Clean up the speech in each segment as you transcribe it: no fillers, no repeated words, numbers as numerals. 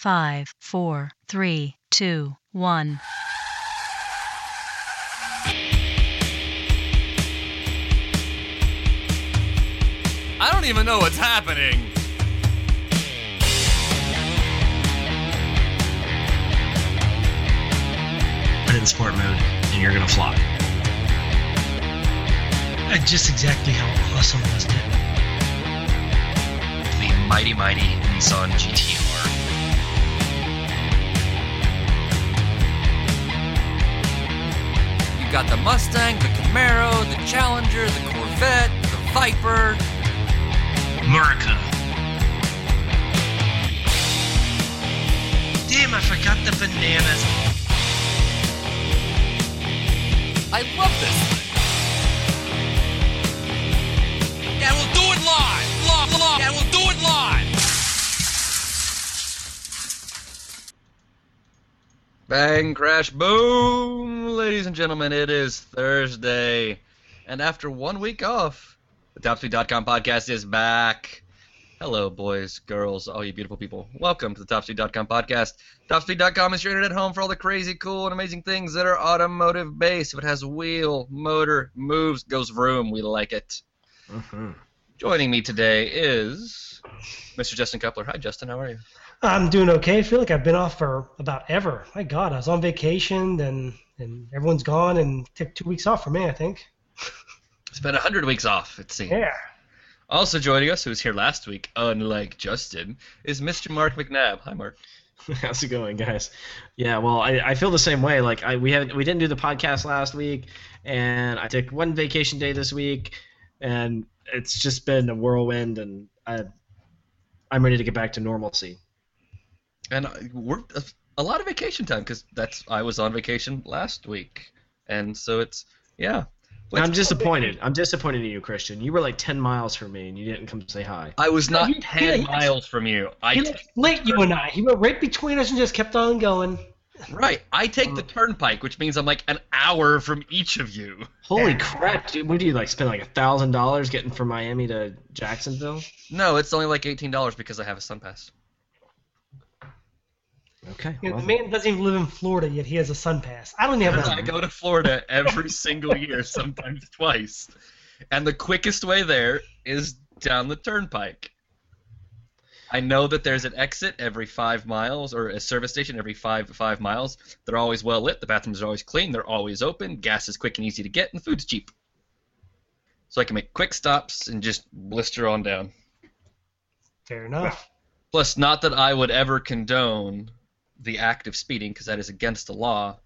5, 4, 3, 2, 1. I don't even know what's happening. Put it in sport mode, and you're going to fly. And just exactly how awesome was it? The mighty, mighty Nissan GTR. You've got the Mustang, the Camaro, the Challenger, the Corvette, the Viper. America. Damn, I forgot the bananas. I love this thing. Yeah, we'll do it live. Yeah, we'll do it live. Bang, crash, boom. Ladies and gentlemen, it is Thursday. And after 1 week off, the TopSpeed.com podcast is back. Hello, boys, girls, all you beautiful people. Welcome to the TopSpeed.com podcast. TopSpeed.com is your internet home for all the crazy, cool, and amazing things that are automotive-based. If it has a wheel, motor, moves, goes vroom, we like it. Mm-hmm. Joining me today is Mr. Justin Cupler. Hi, Justin. How are you? I'm doing okay. I feel like I've been off for about ever. My God, I was on vacation, then everyone's gone, and took 2 weeks off for me, I think. It's been 100 weeks off, it seems. Yeah. Also joining us, who was here last week, unlike Justin, is Mr. Mark McNabb. Hi, Mark. How's it going, guys? Yeah, well, I feel the same way. Like, we didn't do the podcast last week, and I took one vacation day this week, and it's just been a whirlwind, and I'm ready to get back to normalcy. And we're a lot of vacation time, because I was on vacation last week, and so it's, yeah. I'm disappointed. I'm disappointed in you, Christian. You were like 10 miles from me, and you didn't come say hi. I was not 10 miles from you. He late you and I. He went right between us and just kept on going. Right. I take the turnpike, which means I'm like an hour from each of you. Holy crap, dude. What do you, like, spend like $1,000 getting from Miami to Jacksonville? No, it's only like $18 because I have a Sun Pass. Okay. Well. The man doesn't even live in Florida yet. He has a Sun Pass. I don't even have that. I go to Florida every single year, sometimes twice. And the quickest way there is down the turnpike. I know that there's an exit every 5 miles or a service station every five miles. They're always well lit. The bathrooms are always clean. They're always open. Gas is quick and easy to get, and food's cheap. So I can make quick stops and just blister on down. Fair enough. Plus, not that I would ever condone the act of speeding, because that is against the law.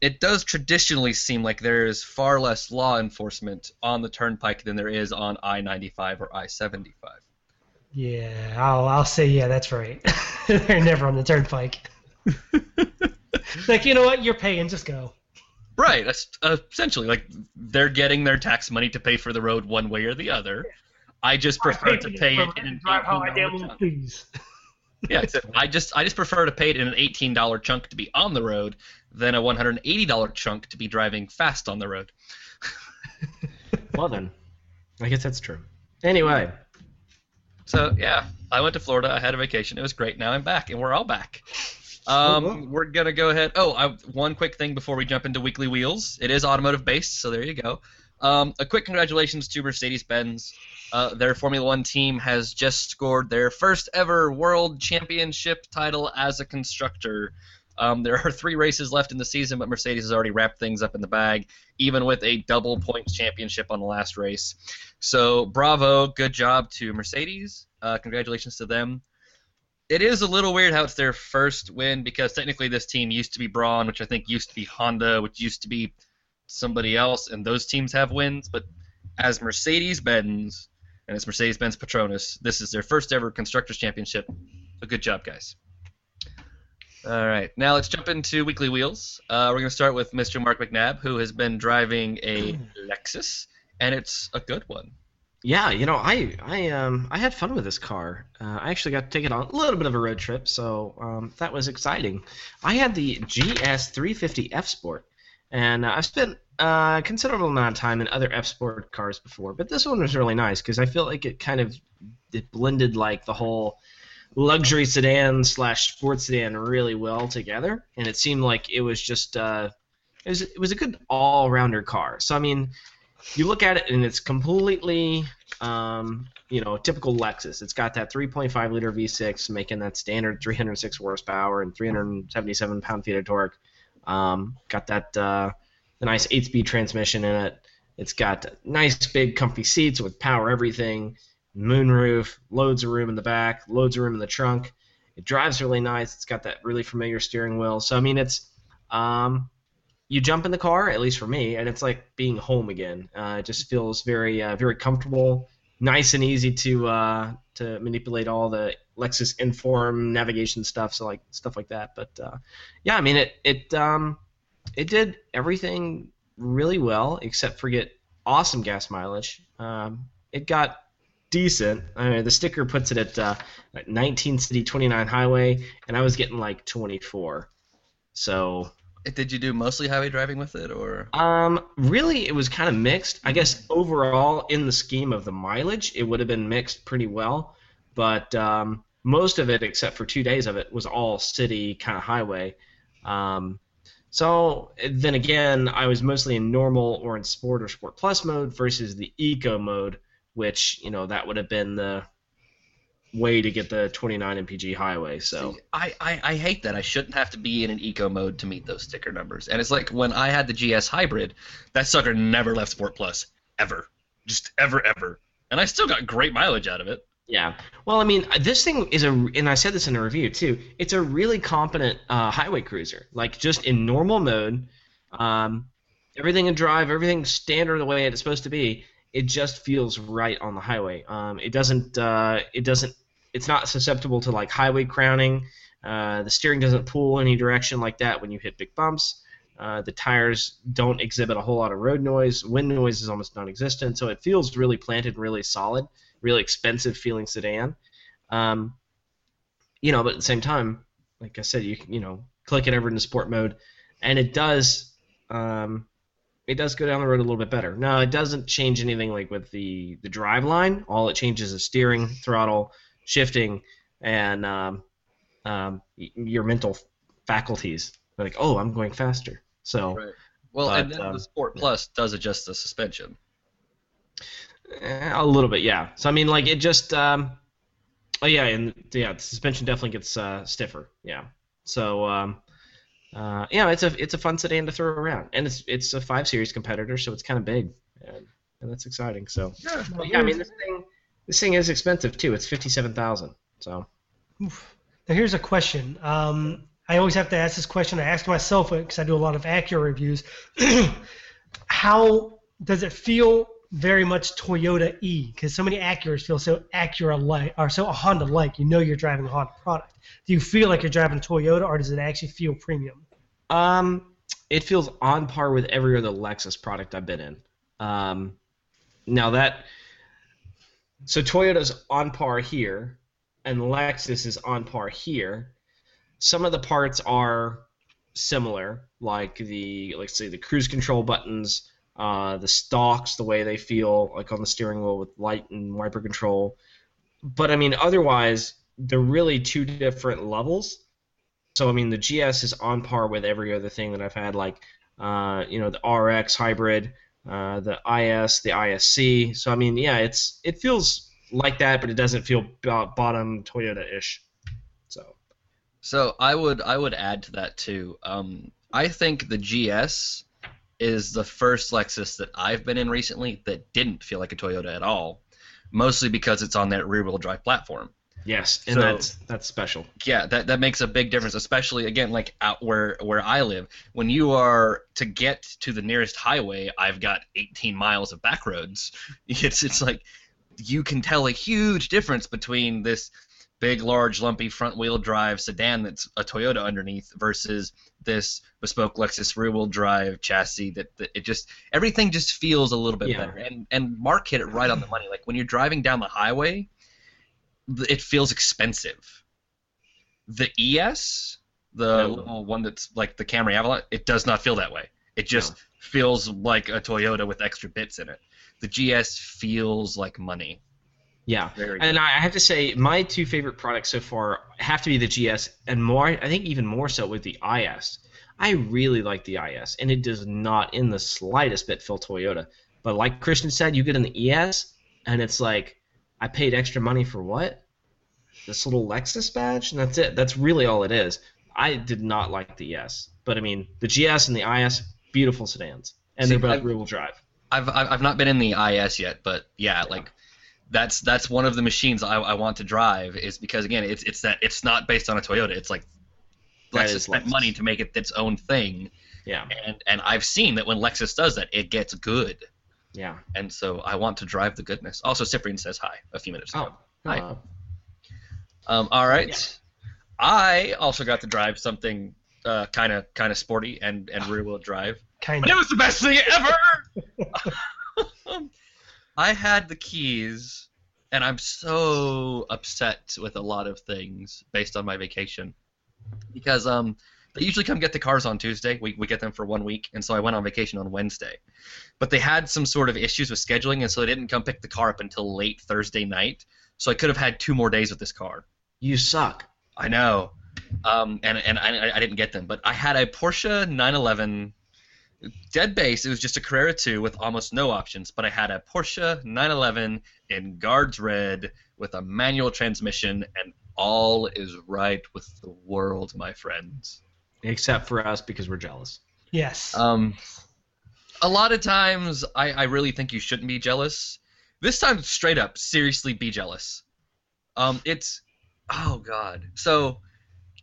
It does traditionally seem like there is far less law enforcement on the turnpike than there is on I-95 or I-75. Yeah, I'll say, yeah, that's right. They're never on the turnpike. Like, you know what, you're paying, just go. Right, essentially. Like, they're getting their tax money to pay for the road one way or the other. I just prefer to pay it in an $18 chunk. Yeah, except I just prefer to pay it in an $18 chunk to be on the road than a $180 chunk to be driving fast on the road. Well then, I guess that's true. Anyway. So, yeah, I went to Florida. I had a vacation. It was great. Now I'm back, and we're all back. We're going to go ahead. Oh, one quick thing before we jump into Weekly Wheels. It is automotive-based, so there you go. A quick congratulations to Mercedes-Benz. Their Formula One team has just scored their first ever world championship title as a constructor. There are 3 races left in the season, but Mercedes has already wrapped things up in the bag, even with a double points championship on the last race. So, bravo, good job to Mercedes. Congratulations to them. It is a little weird how it's their first win, because technically this team used to be Braun, which I think used to be Honda, which used to be somebody else, and those teams have wins, but as Mercedes-Benz, and it's Mercedes-Benz Petronas, this is their first ever Constructors' Championship, so good job, guys. All right, now let's jump into Weekly Wheels. We're going to start with Mr. Mark McNabb, who has been driving a Lexus, and it's a good one. Yeah, you know, I had fun with this car. I actually got to take it on a little bit of a road trip, so that was exciting. I had the GS350 F-Sport. And I've spent a considerable amount of time in other F-Sport cars before, but this one was really nice because I feel like it blended like the whole luxury sedan slash sports sedan really well together, and it seemed like it was just it was a good all-rounder car. So I mean, you look at it and it's completely typical Lexus. It's got that 3.5 liter V6 making that standard 306 horsepower and 377 pound-feet of torque. Got that the nice 8-speed transmission in it. It's got nice big comfy seats with power everything, moonroof, loads of room in the back, loads of room in the trunk. It drives really nice. It's got that really familiar steering wheel. So I mean, it's you jump in the car, at least for me, and it's like being home again. It just feels very very comfortable, nice and easy to manipulate all the Lexus Inform navigation stuff, so like stuff like that. But yeah, I mean it did everything really well except for get awesome gas mileage. It got decent. I mean, the sticker puts it at 19 city 29 highway, and I was getting like 24. So did you do mostly highway driving with it, or? Really, it was kind of mixed. I guess overall, in the scheme of the mileage, it would have been mixed pretty well, but most of it, except for 2 days of it, was all city kind of highway. So then again, I was mostly in normal or in sport or sport plus mode versus the eco mode, which, you know, that would have been the way to get the 29 mpg highway. So see, I hate that. I shouldn't have to be in an eco mode to meet those sticker numbers. And it's like when I had the GS hybrid, that sucker never left sport plus ever, just ever. And I still got great mileage out of it. Yeah. Well, I mean, this thing is and I said this in a review too, it's a really competent highway cruiser. Like, just in normal mode, everything in drive, everything standard the way it's supposed to be, it just feels right on the highway. It's not susceptible to like highway crowning. The steering doesn't pull any direction like that when you hit big bumps. The tires don't exhibit a whole lot of road noise. Wind noise is almost non-existent, so it feels really planted, really solid, really expensive feeling sedan. But at the same time, like I said, you click it over into sport mode, and it does go down the road a little bit better. Now, it doesn't change anything like with the drive line. All it changes is steering, throttle, shifting, and your mental faculties. Like, oh, I'm going faster. So right. Well, and then the Sport Plus does adjust the suspension. A little bit, yeah. So I mean, like, it just, the suspension definitely gets stiffer, yeah. So, it's a fun sedan to throw around, and it's a 5 Series competitor, so it's kind of big, and that's exciting. So yeah, but yeah, I mean, this thing is expensive too. It's $57,000. So oof. Now here's a question. I always have to ask this question. I ask myself because I do a lot of Acura reviews. How does it feel? Very much Toyota-y, because so many Acuras feel so Acura-like, or so Honda-like. You know you're driving a Honda product. Do you feel like you're driving Toyota, or does it actually feel premium? It feels on par with every other Lexus product I've been in. So Toyota's on par here, and Lexus is on par here. Some of the parts are similar, like the cruise control buttons, the stalks, the way they feel, like on the steering wheel with light and wiper control. But, I mean, otherwise, they're really two different levels. So, I mean, the GS is on par with every other thing that I've had, like, the RX hybrid, the IS, the ISC. So, I mean, yeah, it feels like that, but it doesn't feel bottom Toyota-ish. So I would add to that, too. I think the GS is the first Lexus that I've been in recently that didn't feel like a Toyota at all, mostly because it's on that rear-wheel drive platform. Yes, and so, that's special. Yeah, that makes a big difference, especially, again, like out where I live. When you are to get to the nearest highway, I've got 18 miles of back roads. It's like you can tell a huge difference between this big, large, lumpy front-wheel drive sedan that's a Toyota underneath versus this bespoke Lexus rear-wheel drive chassis that it just – everything just feels a little bit better. And Mark hit it right on the money. Like, when you're driving down the highway, it feels expensive. The ES, the little one that's like the Camry Avalon, it does not feel that way. It just feels like a Toyota with extra bits in it. The GS feels like money. Yeah, and I have to say my two favorite products so far have to be the GS, and more, I think even more so with the IS. I really like the IS, and it does not in the slightest bit feel Toyota. But like Christian said, you get in the ES, and it's like, I paid extra money for what? This little Lexus badge? And that's it. That's really all it is. I did not like the ES. But, I mean, the GS and the IS, beautiful sedans. And they're both rear-wheel drive. I've not been in the IS yet, but, yeah, like... That's one of the machines I want to drive, is because, again, it's not based on a Toyota. It's like Lexus spent money to make it its own thing. Yeah. And I've seen that when Lexus does that, it gets good. Yeah. And so I want to drive the goodness. Also, Cyprian says hi a few minutes ago. Oh. Hi. All right. Yeah. I also got to drive something kind of sporty and rear-wheel drive. Kind of. It was the best thing ever! I had the keys, and I'm so upset with a lot of things based on my vacation, because they usually come get the cars on Tuesday. We get them for 1 week, and so I went on vacation on Wednesday. But they had some sort of issues with scheduling, and so they didn't come pick the car up until late Thursday night, so I could have had 2 more days with this car. You suck. I know, and I didn't get them. But I had a Porsche 911... dead base. It was just a Carrera 2 with almost no options, but I had a Porsche 911 in Guards Red with a manual transmission, and all is right with the world, my friends. Except for us, because we're jealous. Yes. A lot of times, I really think you shouldn't be jealous. This time, straight up, seriously be jealous. Oh, God. So,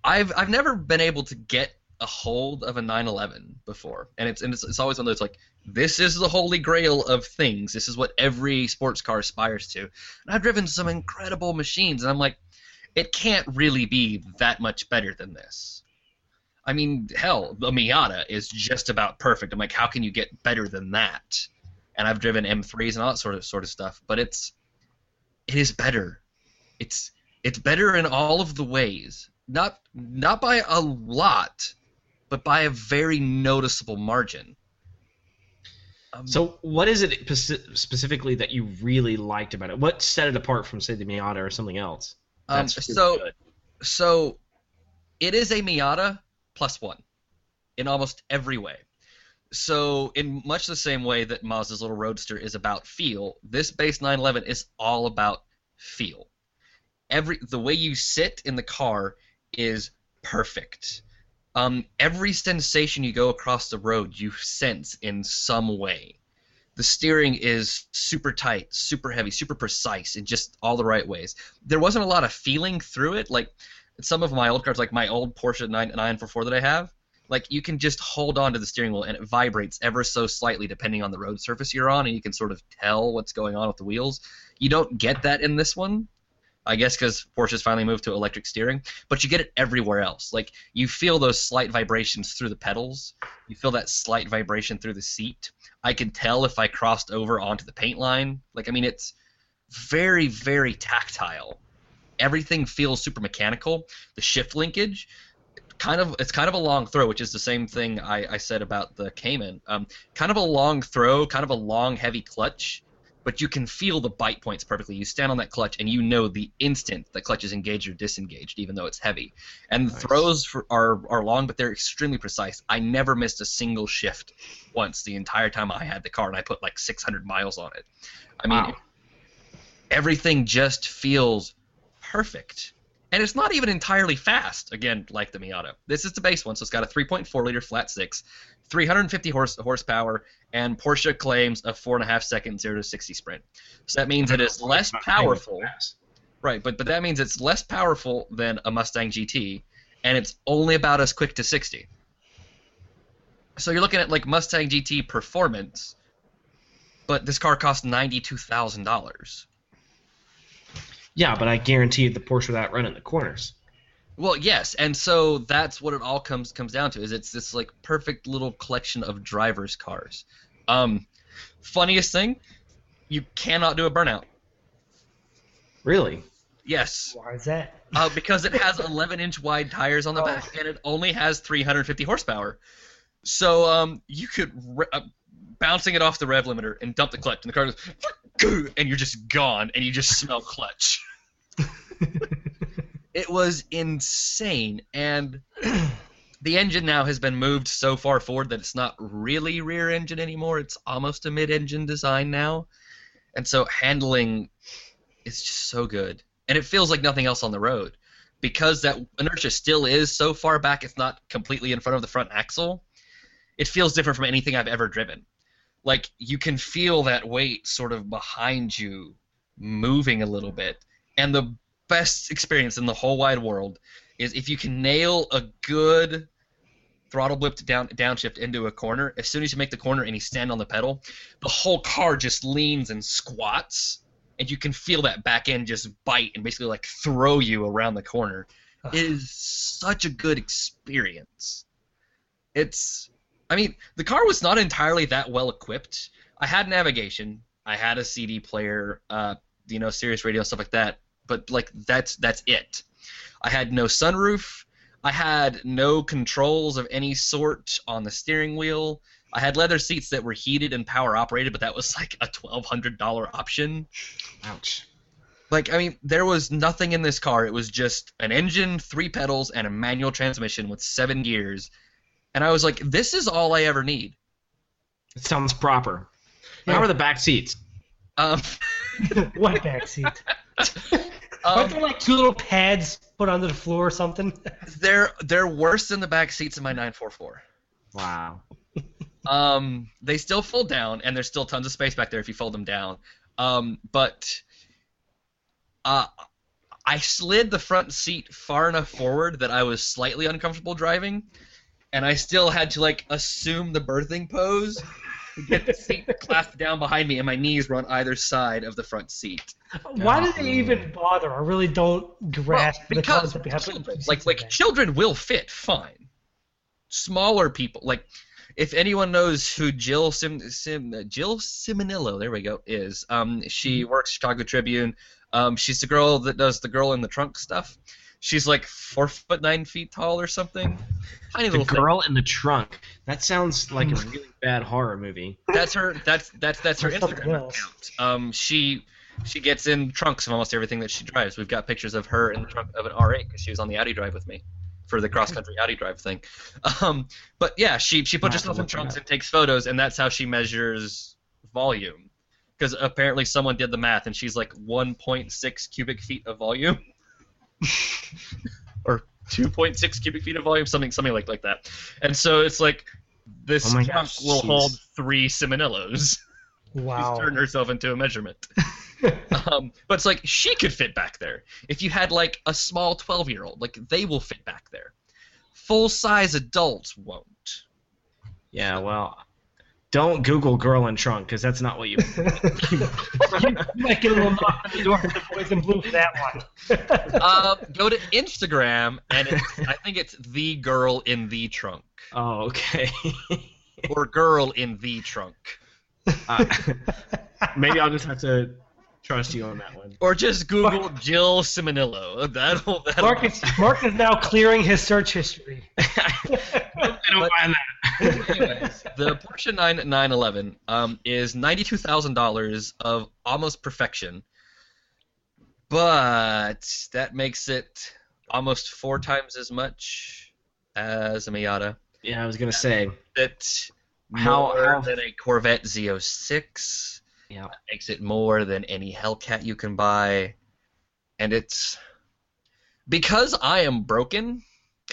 I've never been able to get a hold of a 911 before, and it's always one of those, like, this is the holy grail of things. This is what every sports car aspires to. And I've driven some incredible machines, and I'm like, it can't really be that much better than this. I mean, hell, the Miata is just about perfect. I'm like, how can you get better than that? And I've driven M3s and all that sort of stuff, but it is better. It's better in all of the ways, not by a lot, but by a very noticeable margin. So what is it specifically that you really liked about it? What set it apart from, say, the Miata or something else? So it is a Miata plus one in almost every way. So in much the same way that Mazda's little Roadster is about feel, this base 911 is all about feel. The way you sit in the car is perfect. Every sensation you go across the road, you sense in some way. The steering is super tight, super heavy, super precise, in just all the right ways. There wasn't a lot of feeling through it. Like, some of my old cars, like my old Porsche 944 that I have, like, you can just hold on to the steering wheel, and it vibrates ever so slightly depending on the road surface you're on, and you can sort of tell what's going on with the wheels. You don't get that in this one, I guess, because Porsche's finally moved to electric steering, but you get it everywhere else. Like, you feel those slight vibrations through the pedals. You feel that slight vibration through the seat. I can tell if I crossed over onto the paint line. Like, I mean, it's very, very tactile. Everything feels super mechanical. The shift linkage, it's kind of a long throw, which is the same thing I said about the Cayman. Kind of a long throw, kind of a long, heavy clutch. But you can feel the bite points perfectly. You stand on that clutch, and you know the instant the clutch is engaged or disengaged, even though it's heavy. And nice. The throws are long, but they're extremely precise. I never missed a single shift once the entire time I had the car, and I put like 600 miles on it. I mean, wow. Everything just feels perfect. And it's not even entirely fast, again, like the Miata. This is the base one, so it's got a 3.4-liter flat six, 350 horsepower, and Porsche claims a 4.5-second 0-60 sprint. So that means it is less powerful. Right, but that means it's less powerful than a Mustang GT, and it's only about as quick to 60. So you're looking at, like, Mustang GT performance, but this car costs $92,000. Yeah, but I guarantee the Porsche without running the corners. Well, yes, and so that's what it all comes down to, is it's this, like, perfect little collection of drivers' cars. Funniest thing, you cannot do a burnout. Really? Yes. Why is that? Because it has 11-inch wide tires on the back, and it only has 350 horsepower. So you could bouncing it off the rev limiter and dump the clutch, and the car goes, and you're just gone, and you just smell clutch. It was insane, and the engine now has been moved so far forward that it's not really rear engine anymore. It's almost a mid-engine design now, and so handling is just so good, and it feels like nothing else on the road. Because that inertia still is so far back, it's not completely in front of the front axle, it feels different from anything I've ever driven. Like, you can feel that weight sort of behind you moving a little bit. And the best experience in the whole wide world is if you can nail a good throttle blip to downshift into a corner, as soon as you make the corner and you stand on the pedal, the whole car just leans and squats. And you can feel that back end just bite and basically like throw you around the corner. It is such a good experience. I mean, the car was not entirely that well equipped. I had navigation, I had a CD player, Sirius radio, stuff like that. But like that's it. I had no sunroof. I had no controls of any sort on the steering wheel. I had leather seats that were heated and power-operated, but that was like a $1,200 option. Ouch. Like, I mean, there was nothing in this car. It was just an engine, 3 pedals, and a manual transmission with 7 gears. And I was like, this is all I ever need. It sounds proper. Yeah. How are the back seats? What back seat? Aren't there like 2 little pads put under the floor or something? They're worse than the back seats in my 944. Wow. They still fold down, and there's still tons of space back there if you fold them down. But I slid the front seat far enough forward that I was slightly uncomfortable driving, and I still had to like assume the birthing pose to get the seat clasped down behind me, and my knees were on either side of the front seat. Why do they even bother? I really don't grasp the concept. Because children, like children will fit fine. Smaller people, like. If anyone knows who Jill Simonillo, there we go, is, she works Chicago Tribune. She's the girl that does the girl in the trunk stuff. She's like 4'9" tall or something. Tiny little girl in the trunk. That sounds like a really bad horror movie. That's her. That's her Instagram account. She gets in trunks of almost everything that she drives. We've got pictures of her in the trunk of an R8 because she was on the Audi drive with me. For the cross-country Audi drive thing. But yeah, she puts herself in trunks and takes photos, and that's how she measures volume. Because apparently someone did the math, and she's like 1.6 cubic feet of volume. Or 2.6 cubic feet of volume, something like that. And so it's like, this trunk will hold 3 Simonillos. Wow. She's turned herself into a measurement. But it's like, she could fit back there. If you had, like, a small 12-year-old, like, they will fit back there. Full-size adults won't. Yeah, well, don't Google girl in trunk, because that's not what you... you might get a little knock on the door for the boys in blue for that one. Go to Instagram, and I think it's the girl in the trunk. Oh, okay. Or girl in the trunk. Maybe I'll just have to... trust you on that one. Or just Google Jill Simonillo. That'll Mark is now clearing his search history. I don't find that. Anyways, the Porsche 911 is $92,000 of almost perfection, but that makes it almost 4 times as much as a Miata. Yeah, I was going to say. More than a Corvette Z06. Yeah, it makes it more than any Hellcat you can buy, and it's because I am broken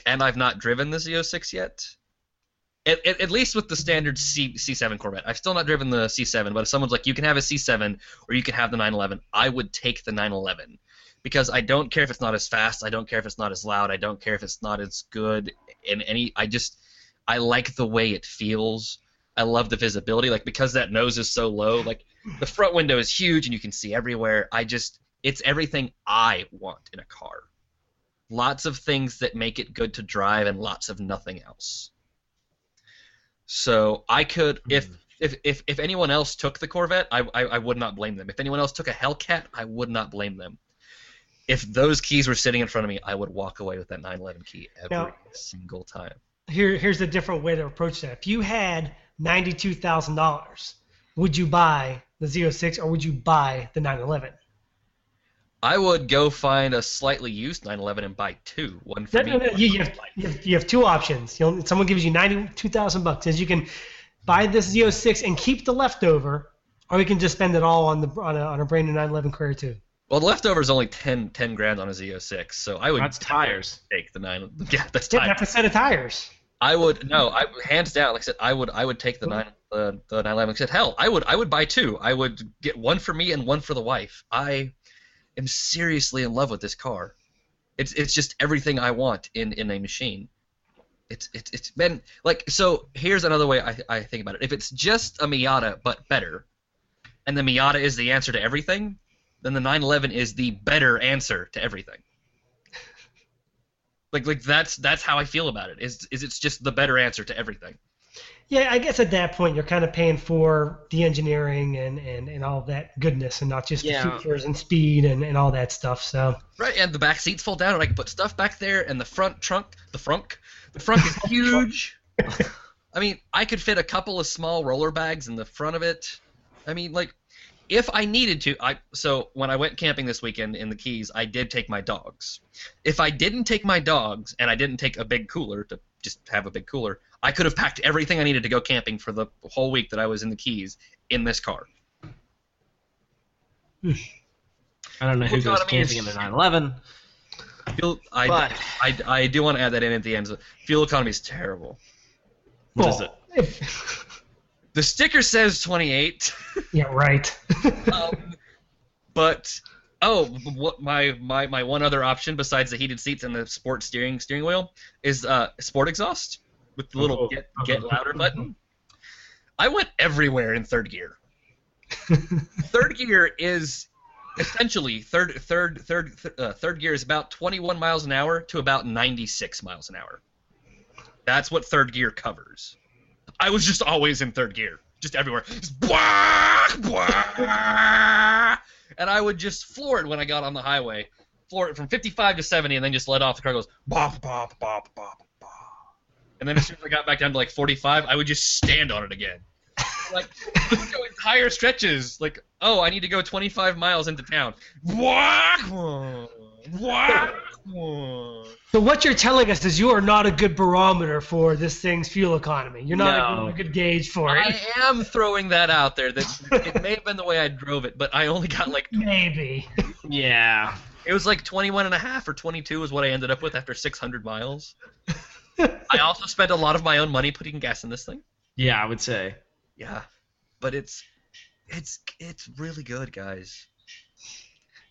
and I've not driven the Z06 yet. At least with the standard C7 Corvette, I've still not driven the C7. But if someone's like, you can have a C7 or you can have the 911, I would take the 911 because I don't care if it's not as fast, I don't care if it's not as loud, I don't care if it's not as good in any. I like the way it feels. I love the visibility, like because that nose is so low, like the front window is huge and you can see everywhere. It's everything I want in a car. Lots of things that make it good to drive and lots of nothing else. So I could, if anyone else took the Corvette, I would not blame them. If anyone else took a Hellcat, I would not blame them. If those keys were sitting in front of me, I would walk away with that 911 key every single time. Here's a different way to approach that. If you had $92,000, would you buy the 06 or would you buy the 911? I would go find a slightly used 911 and buy two. One for me. You have two options. Someone gives you $92,000, says you can buy this 06 and keep the leftover, or you can just spend it all on a brand new 911 Carrera 2. Well, the leftover is only 10 grand on a Z06, so I would. That's tires. Take the 9. Yeah, that's tires. That's a set of tires. Hands down. Like I said, I would take the 911. Like I said, hell, I would buy two. I would get one for me and one for the wife. I'm seriously in love with this car. It's just everything I want in a machine. It's been like, so here's another way I think about it. If it's just a Miata but better, and the Miata is the answer to everything, then the 911 is the better answer to everything. Like that's how I feel about it. Is it's just the better answer to everything. Yeah, I guess at that point you're kind of paying for the engineering and all that goodness, and not just the features and speed and all that stuff. So right, and the back seats fold down, and I can put stuff back there, and the front trunk, the frunk is huge. I mean, I could fit a couple of small roller bags in the front of it. I mean, like if I needed to, so when I went camping this weekend in the Keys, I did take my dogs. If I didn't take my dogs and I didn't take a big cooler to just have a big cooler, I could have packed everything I needed to go camping for the whole week that I was in the Keys in this car. I don't know who goes camping in the 911. I do want to add that in at the end. Fuel economy is terrible. What is it? The sticker says 28. Yeah, right. But my one other option besides the heated seats and the sport steering wheel is sport exhaust. With the little get louder button. I went everywhere in third gear. Third gear is essentially third gear is about 21 miles an hour to about 96 miles an hour. That's what third gear covers. I was just always in third gear, just everywhere. Just blah, blah, and I would just floor it when I got on the highway. Floor it from 55 to 70 and then just let off. The car goes bop, bop, bop, bop. And then as soon as I got back down to like 45, I would just stand on it again. Like, let's go entire stretches. Like, oh, I need to go 25 miles into town. So what you're telling us is you are not a good barometer for this thing's fuel economy. You're not a good gauge for it. I am throwing that out there. That it may have been the way I drove it, but I only got like... Maybe. Yeah. It was like 21 and a half or 22 is what I ended up with after 600 miles. I also spent a lot of my own money putting gas in this thing. Yeah, I would say. Yeah, but it's really good, guys.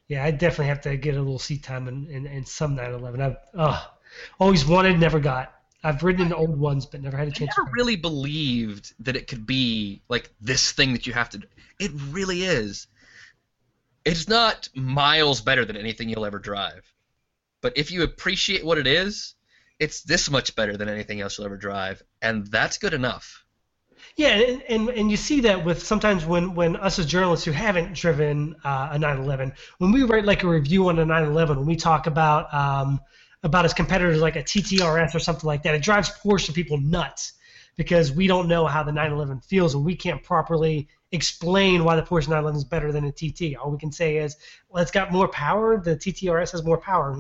Yeah, I definitely have to get a little seat time in some 911. I've always wanted, never got. I've ridden in old ones, but never had a chance. I never really believed that it could be like this thing that you have to do. It really is. It's not miles better than anything you'll ever drive, but if you appreciate what it is, it's this much better than anything else you'll ever drive, and that's good enough. Yeah, and you see that with sometimes when us as journalists who haven't driven a 911, when we write like a review on a 911, when we talk about its competitors like a GTR RS or something like that, it drives Porsche people nuts because we don't know how the 911 feels, and we can't properly explain why the Porsche 911 is better than a TT. All we can say is, well, it's got more power. The GTR RS has more power.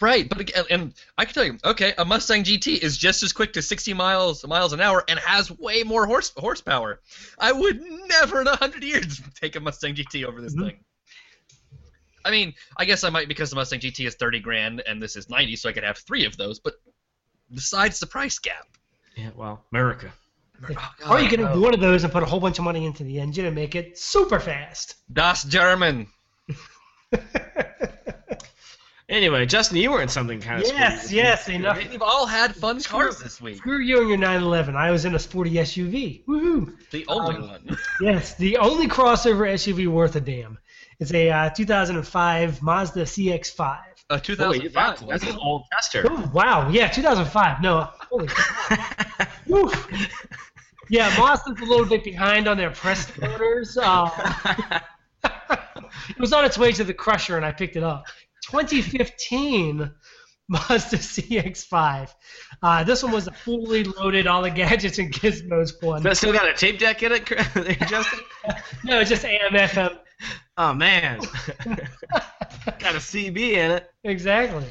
Right, but again, and I can tell you, okay, a Mustang GT is just as quick to 60 miles an hour and has way more horsepower. I would never in 100 years take a Mustang GT over this thing. I mean, I guess I might because the Mustang GT is 30 grand and this is 90, so I could have three of those, but besides the price gap. Yeah, well, America. Or you can do one of those and put a whole bunch of money into the engine and make it super fast. Das German. Anyway, Justin, you were in something kind of spooky. Yes, enough. We've all had fun cars this week. Screw you and your 911. I was in a sporty SUV. Woohoo! The only one. Yes, the only crossover SUV worth a damn. It's a 2005 Mazda CX-5. 2005? Holy, that's an old tester. Oh, wow, yeah, 2005. No, holy crap. Yeah, Mazda's a little bit behind on their press orders. It was on its way to the crusher, and I picked it up. 2015 Mazda CX-5. This one was a fully loaded, all the gadgets and gizmos one. That still got a tape deck in it, Justin? No, just AM, FM. Oh, man. Got a CB in it. Exactly.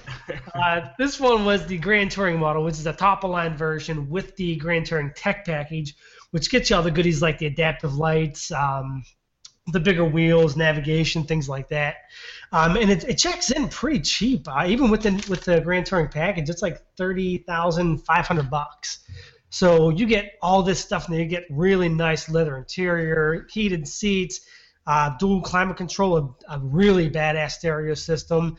This one was the Grand Touring model, which is a top-of-line version with the Grand Touring tech package, which gets you all the goodies like the adaptive lights, the bigger wheels, navigation, things like that. And it checks in pretty cheap. Even with the Grand Touring package, it's like $30,500. So you get all this stuff, and you get really nice leather interior, heated seats, dual climate control, a really badass stereo system,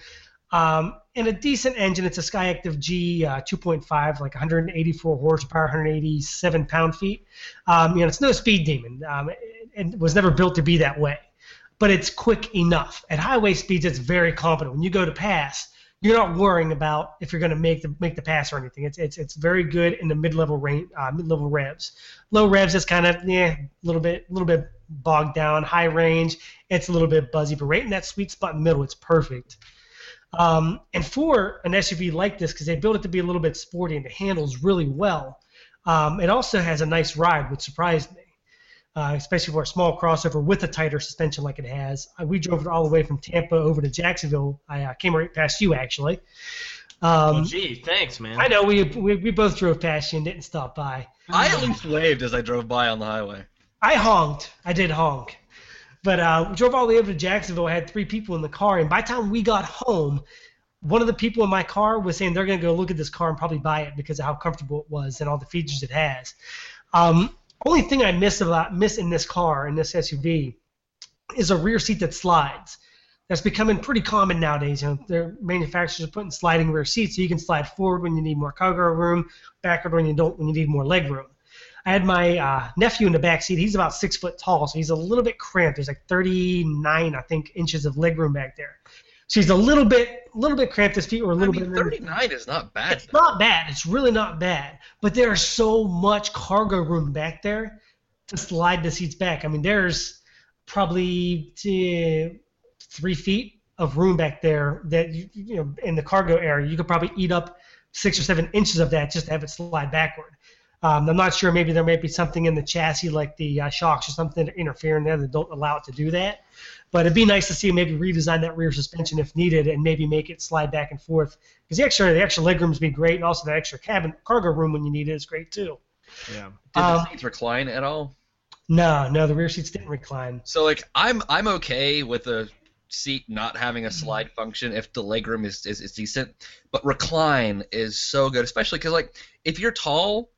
and a decent engine. It's a Skyactiv G 2.5, like 184 horsepower, 187 pound-feet. It's no speed demon. It was never built to be that way, but it's quick enough. At highway speeds, it's very competent. When you go to pass, you're not worrying about if you're going to make the pass or anything. It's very good in the mid-level range, mid-level revs. Low revs is kind of a little bit bogged down. High range, it's a little bit buzzy, but right in that sweet spot in the middle, it's perfect. And for an SUV like this, because they built it to be a little bit sporty and it handles really well, it also has a nice ride, which surprised me. Especially for a small crossover with a tighter suspension like it has. We drove it all the way from Tampa over to Jacksonville. I came right past you, actually. Oh, gee, thanks, man. I know, we both drove past you and didn't stop by. I at least waved as I drove by on the highway. I honked. I did honk. But we drove all the way over to Jacksonville. I had three people in the car, and by the time we got home, one of the people in my car was saying they're going to go look at this car and probably buy it because of how comfortable it was and all the features it has. Only thing I miss in this car, in this SUV, is a rear seat that slides. That's becoming pretty common nowadays. Their manufacturers are putting sliding rear seats, so you can slide forward when you need more cargo room, backward when you don't, when you need more leg room. I had my nephew in the back seat. He's about 6 foot tall, so he's a little bit cramped. There's like 39, I think, inches of leg room back there. So he's a little bit cramped. His feet were a little bit. 39 is not bad. It's not bad. It's really not bad. But there's so much cargo room back there to slide the seats back. I mean, there's probably 3 feet of room back there that you know in the cargo area. You could probably eat up 6 or 7 inches of that just to have it slide backward. I'm not sure. Maybe there may be something in the chassis, like the shocks or something, interfering there that don't allow it to do that. But it'd be nice to see maybe redesign that rear suspension if needed, and maybe make it slide back and forth. Because the extra legroom would be great, and also the extra cabin cargo room when you need it is great too. Yeah. Did the seats recline at all? No, the rear seats didn't recline. So like, I'm okay with the seat not having a slide function if the legroom is decent, but recline is so good, especially because like if you're tall.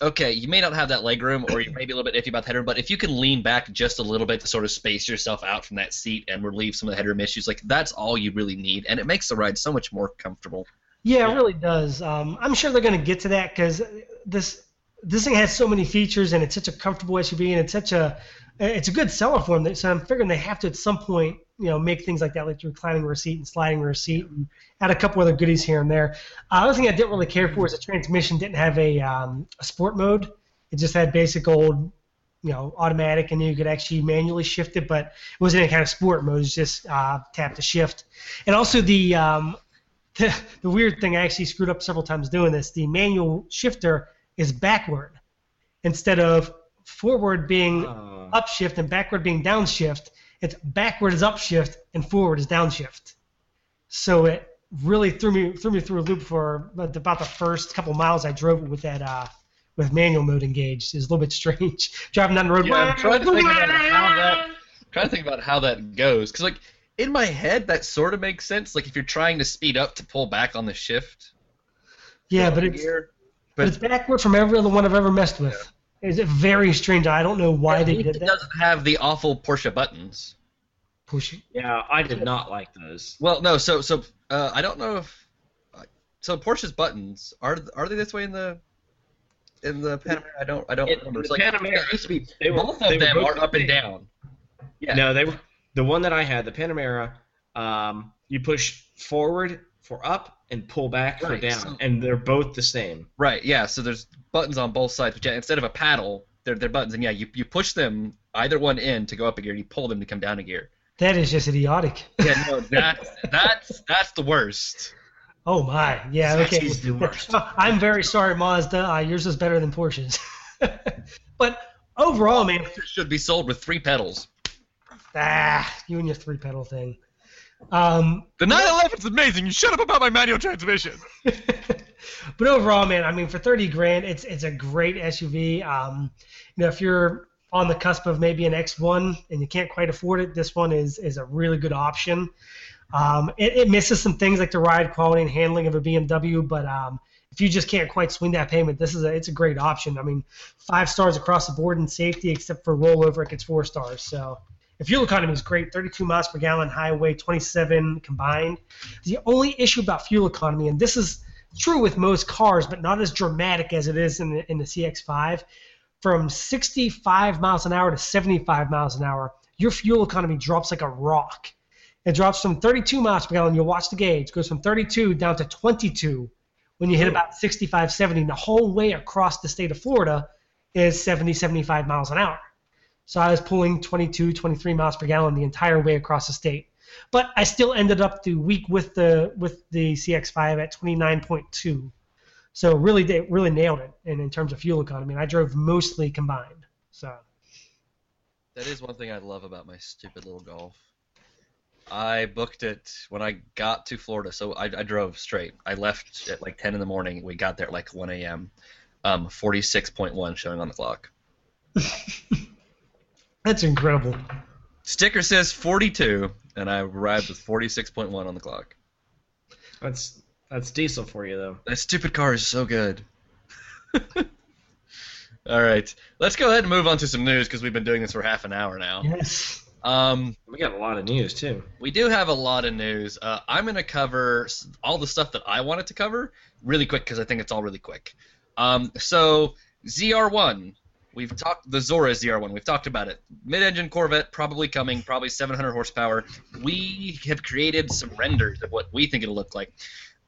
Okay, you may not have that legroom, or you may be a little bit iffy about the headroom, but if you can lean back just a little bit to sort of space yourself out from that seat and relieve some of the headroom issues, like that's all you really need, and it makes the ride so much more comfortable. Yeah, it really does. I'm sure they're going to get to that because this thing has so many features, and it's such a comfortable SUV, and it's a good seller for them. So I'm figuring they have to at some point, make things like that, like the reclining rear seat and sliding rear seat, and add a couple other goodies here and there. Another thing I didn't really care for is the transmission didn't have a sport mode. It just had basic old, automatic, and you could actually manually shift it, but it wasn't any kind of sport mode. It was just tap to shift. And also the weird thing, I actually screwed up several times doing this, the manual shifter is backward instead of forward being upshift and backward being downshift. It's backward is upshift and forward is downshift. So it really threw me through a loop for about the first couple miles I drove with that with manual mode engaged. It was a little bit strange driving down the road. Yeah, I'm trying to think about how that goes, because like in my head that sort of makes sense. Like if you're trying to speed up to pull back on the shift. Yeah, but it's backward from every other one I've ever messed with. Yeah. It's very strange. I don't know why they did that. It doesn't have the awful Porsche buttons. Porsche? Yeah, I did not like those. Well, no, so I don't know if so Porsche's buttons are they this way in the Panamera? I don't remember. It's like Panamera used to be. Both of them are up and down. Yeah. No, they were the one that I had. The Panamera, you push forward for up and pull back for down, so, and they're both the same. Right, yeah, so there's buttons on both sides, but instead of a paddle, they're buttons, and yeah, you push them, either one in to go up a gear, you pull them to come down a gear. That is just idiotic. Yeah, no, that's the worst. Oh my, yeah, okay. Is the worst. I'm very sorry, Mazda. Yours is better than Porsche's. But overall, man, it should be sold with three pedals. You and your three-pedal thing. The 911 is amazing. You shut up about my manual transmission. But overall, man, I mean, for $30,000, it's a great SUV. You know, if you're on the cusp of maybe an X1 and you can't quite afford it, this one is a really good option. It misses some things like the ride quality and handling of a BMW, but if you just can't quite swing that payment, it's a great option. I mean, 5 stars across the board in safety, except for rollover, it gets 4 stars. So the fuel economy is great, 32 miles per gallon highway, 27 combined. The only issue about fuel economy, and this is true with most cars, but not as dramatic as it is in the CX-5, from 65 miles an hour to 75 miles an hour, your fuel economy drops like a rock. It drops from 32 miles per gallon. You'll watch the gauge. It goes from 32 down to 22 when you hit about 65, 70. And the whole way across the state of Florida is 70, 75 miles an hour. So I was pulling 22, 23 miles per gallon the entire way across the state. But I still ended up the week with the CX-5 at 29.2. So really, they really nailed it in terms of fuel economy. And I drove mostly combined. So that is one thing I love about my stupid little Golf. I booked it when I got to Florida, so I drove straight. I left at like 10 in the morning. We got there at like 1 a.m. 46.1 showing on the clock. That's incredible. Sticker says 42, and I arrived with 46.1 on the clock. That's diesel for you, though. That stupid car is so good. All right. Let's go ahead and move on to some news, because we've been doing this for half an hour now. Yes. We got a lot of news, too. We do have a lot of news. I'm going to cover all the stuff that I wanted to cover really quick because I think it's all really quick. So, ZR1. We've talked – the Zora ZR1. We've talked about it. Mid-engine Corvette probably coming, probably 700 horsepower. We have created some renders of what we think it'll look like.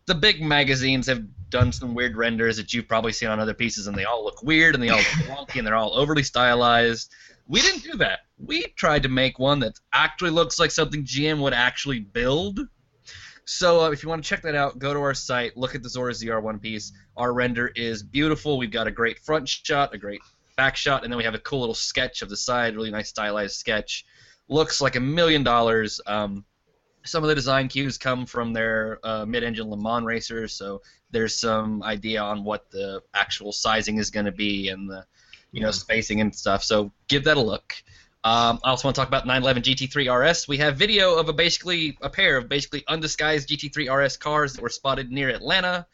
The big magazines have done some weird renders that you've probably seen on other pieces, and they all look weird, and they all look wonky, and they're all overly stylized. We didn't do that. We tried to make one that actually looks like something GM would actually build. So if you want to check that out, go to our site, look at the Zora ZR1 piece. Our render is beautiful. We've got a great front shot, a great back shot, and then we have a cool little sketch of the side, really nice stylized sketch. Looks like $1 million. Some of the design cues come from their mid-engine Le Mans racers, so there's some idea on what the actual sizing is going to be and the spacing and stuff. So give that a look. I also want to talk about 911 GT3 RS. We have video of a pair of basically undisguised GT3 RS cars that were spotted near Atlanta.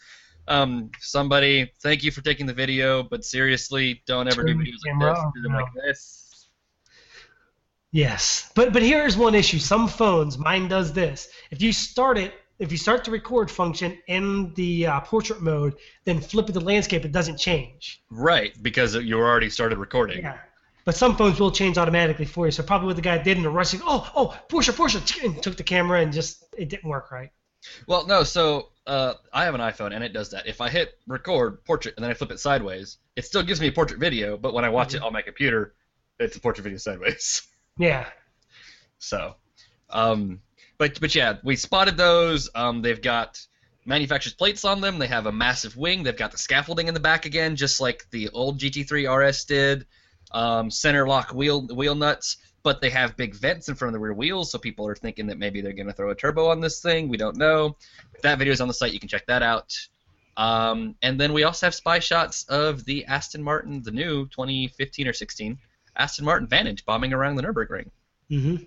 Somebody, thank you for taking the video, but seriously, don't ever do videos like this. Do them like this. Yes, but here's one issue. Some phones, mine does this. If you start the record function in the portrait mode, then flip it to landscape, it doesn't change. Right, because you already started recording. Yeah. But some phones will change automatically for you, so probably what the guy did in the rushing, Porsche, and took the camera and it didn't work right. Well, no, so I have an iPhone, and it does that. If I hit record, portrait, and then I flip it sideways, it still gives me a portrait video, but when I watch it on my computer, it's a portrait video sideways. Yeah. So, But yeah, we spotted those. They've got manufacturer's plates on them. They have a massive wing. They've got the scaffolding in the back again, just like the old GT3 RS did. Center lock wheel nuts, but they have big vents in front of the rear wheels, so people are thinking that maybe they're going to throw a turbo on this thing. We don't know. If that video is on the site, you can check that out. And then we also have spy shots of the Aston Martin, the new 2015 or 16 Aston Martin Vantage bombing around the Nürburgring. Mm-hmm.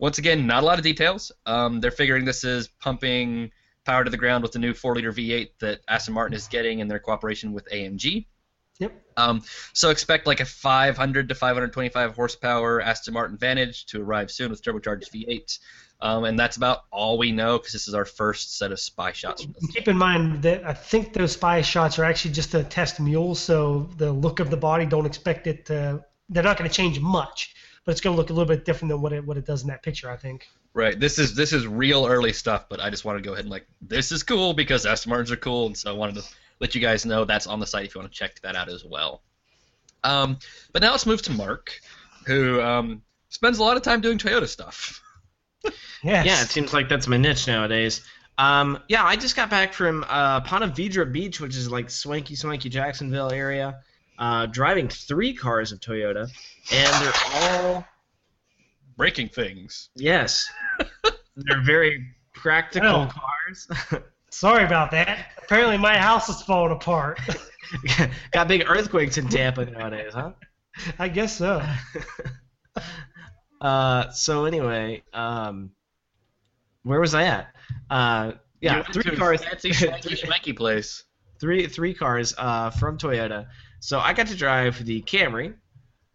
Once again, not a lot of details. They're figuring this is pumping power to the ground with the new 4-liter V8 that Aston Martin is getting in their cooperation with AMG. Yep. So expect like a 500 to 525 horsepower Aston Martin Vantage to arrive soon with turbocharged V8. And that's about all we know because this is our first set of spy shots. Keep in mind that I think those spy shots are actually just a test mule, so the look of the body, don't expect it to – they're not going to change much. But it's going to look a little bit different than what it does in that picture, I think. Right. This is real early stuff, but I just wanted to go ahead and this is cool because Aston Martins are cool, and so I wanted to let you guys know that's on the site if you want to check that out as well. But now let's move to Mark, who spends a lot of time doing Toyota stuff. Yes. Yeah, it seems like that's my niche nowadays. Yeah, I just got back from Pontevedra Beach, which is like swanky Jacksonville area, driving 3 cars of Toyota, and they're all breaking things. Yes. They're very practical cars. Sorry about that. Apparently my house is falling apart. Got big earthquakes in Tampa nowadays, huh? I guess so. So anyway, where was I at? Yeah, 3 cars. Fancy schmecky place. Three cars from Toyota. So I got to drive the Camry,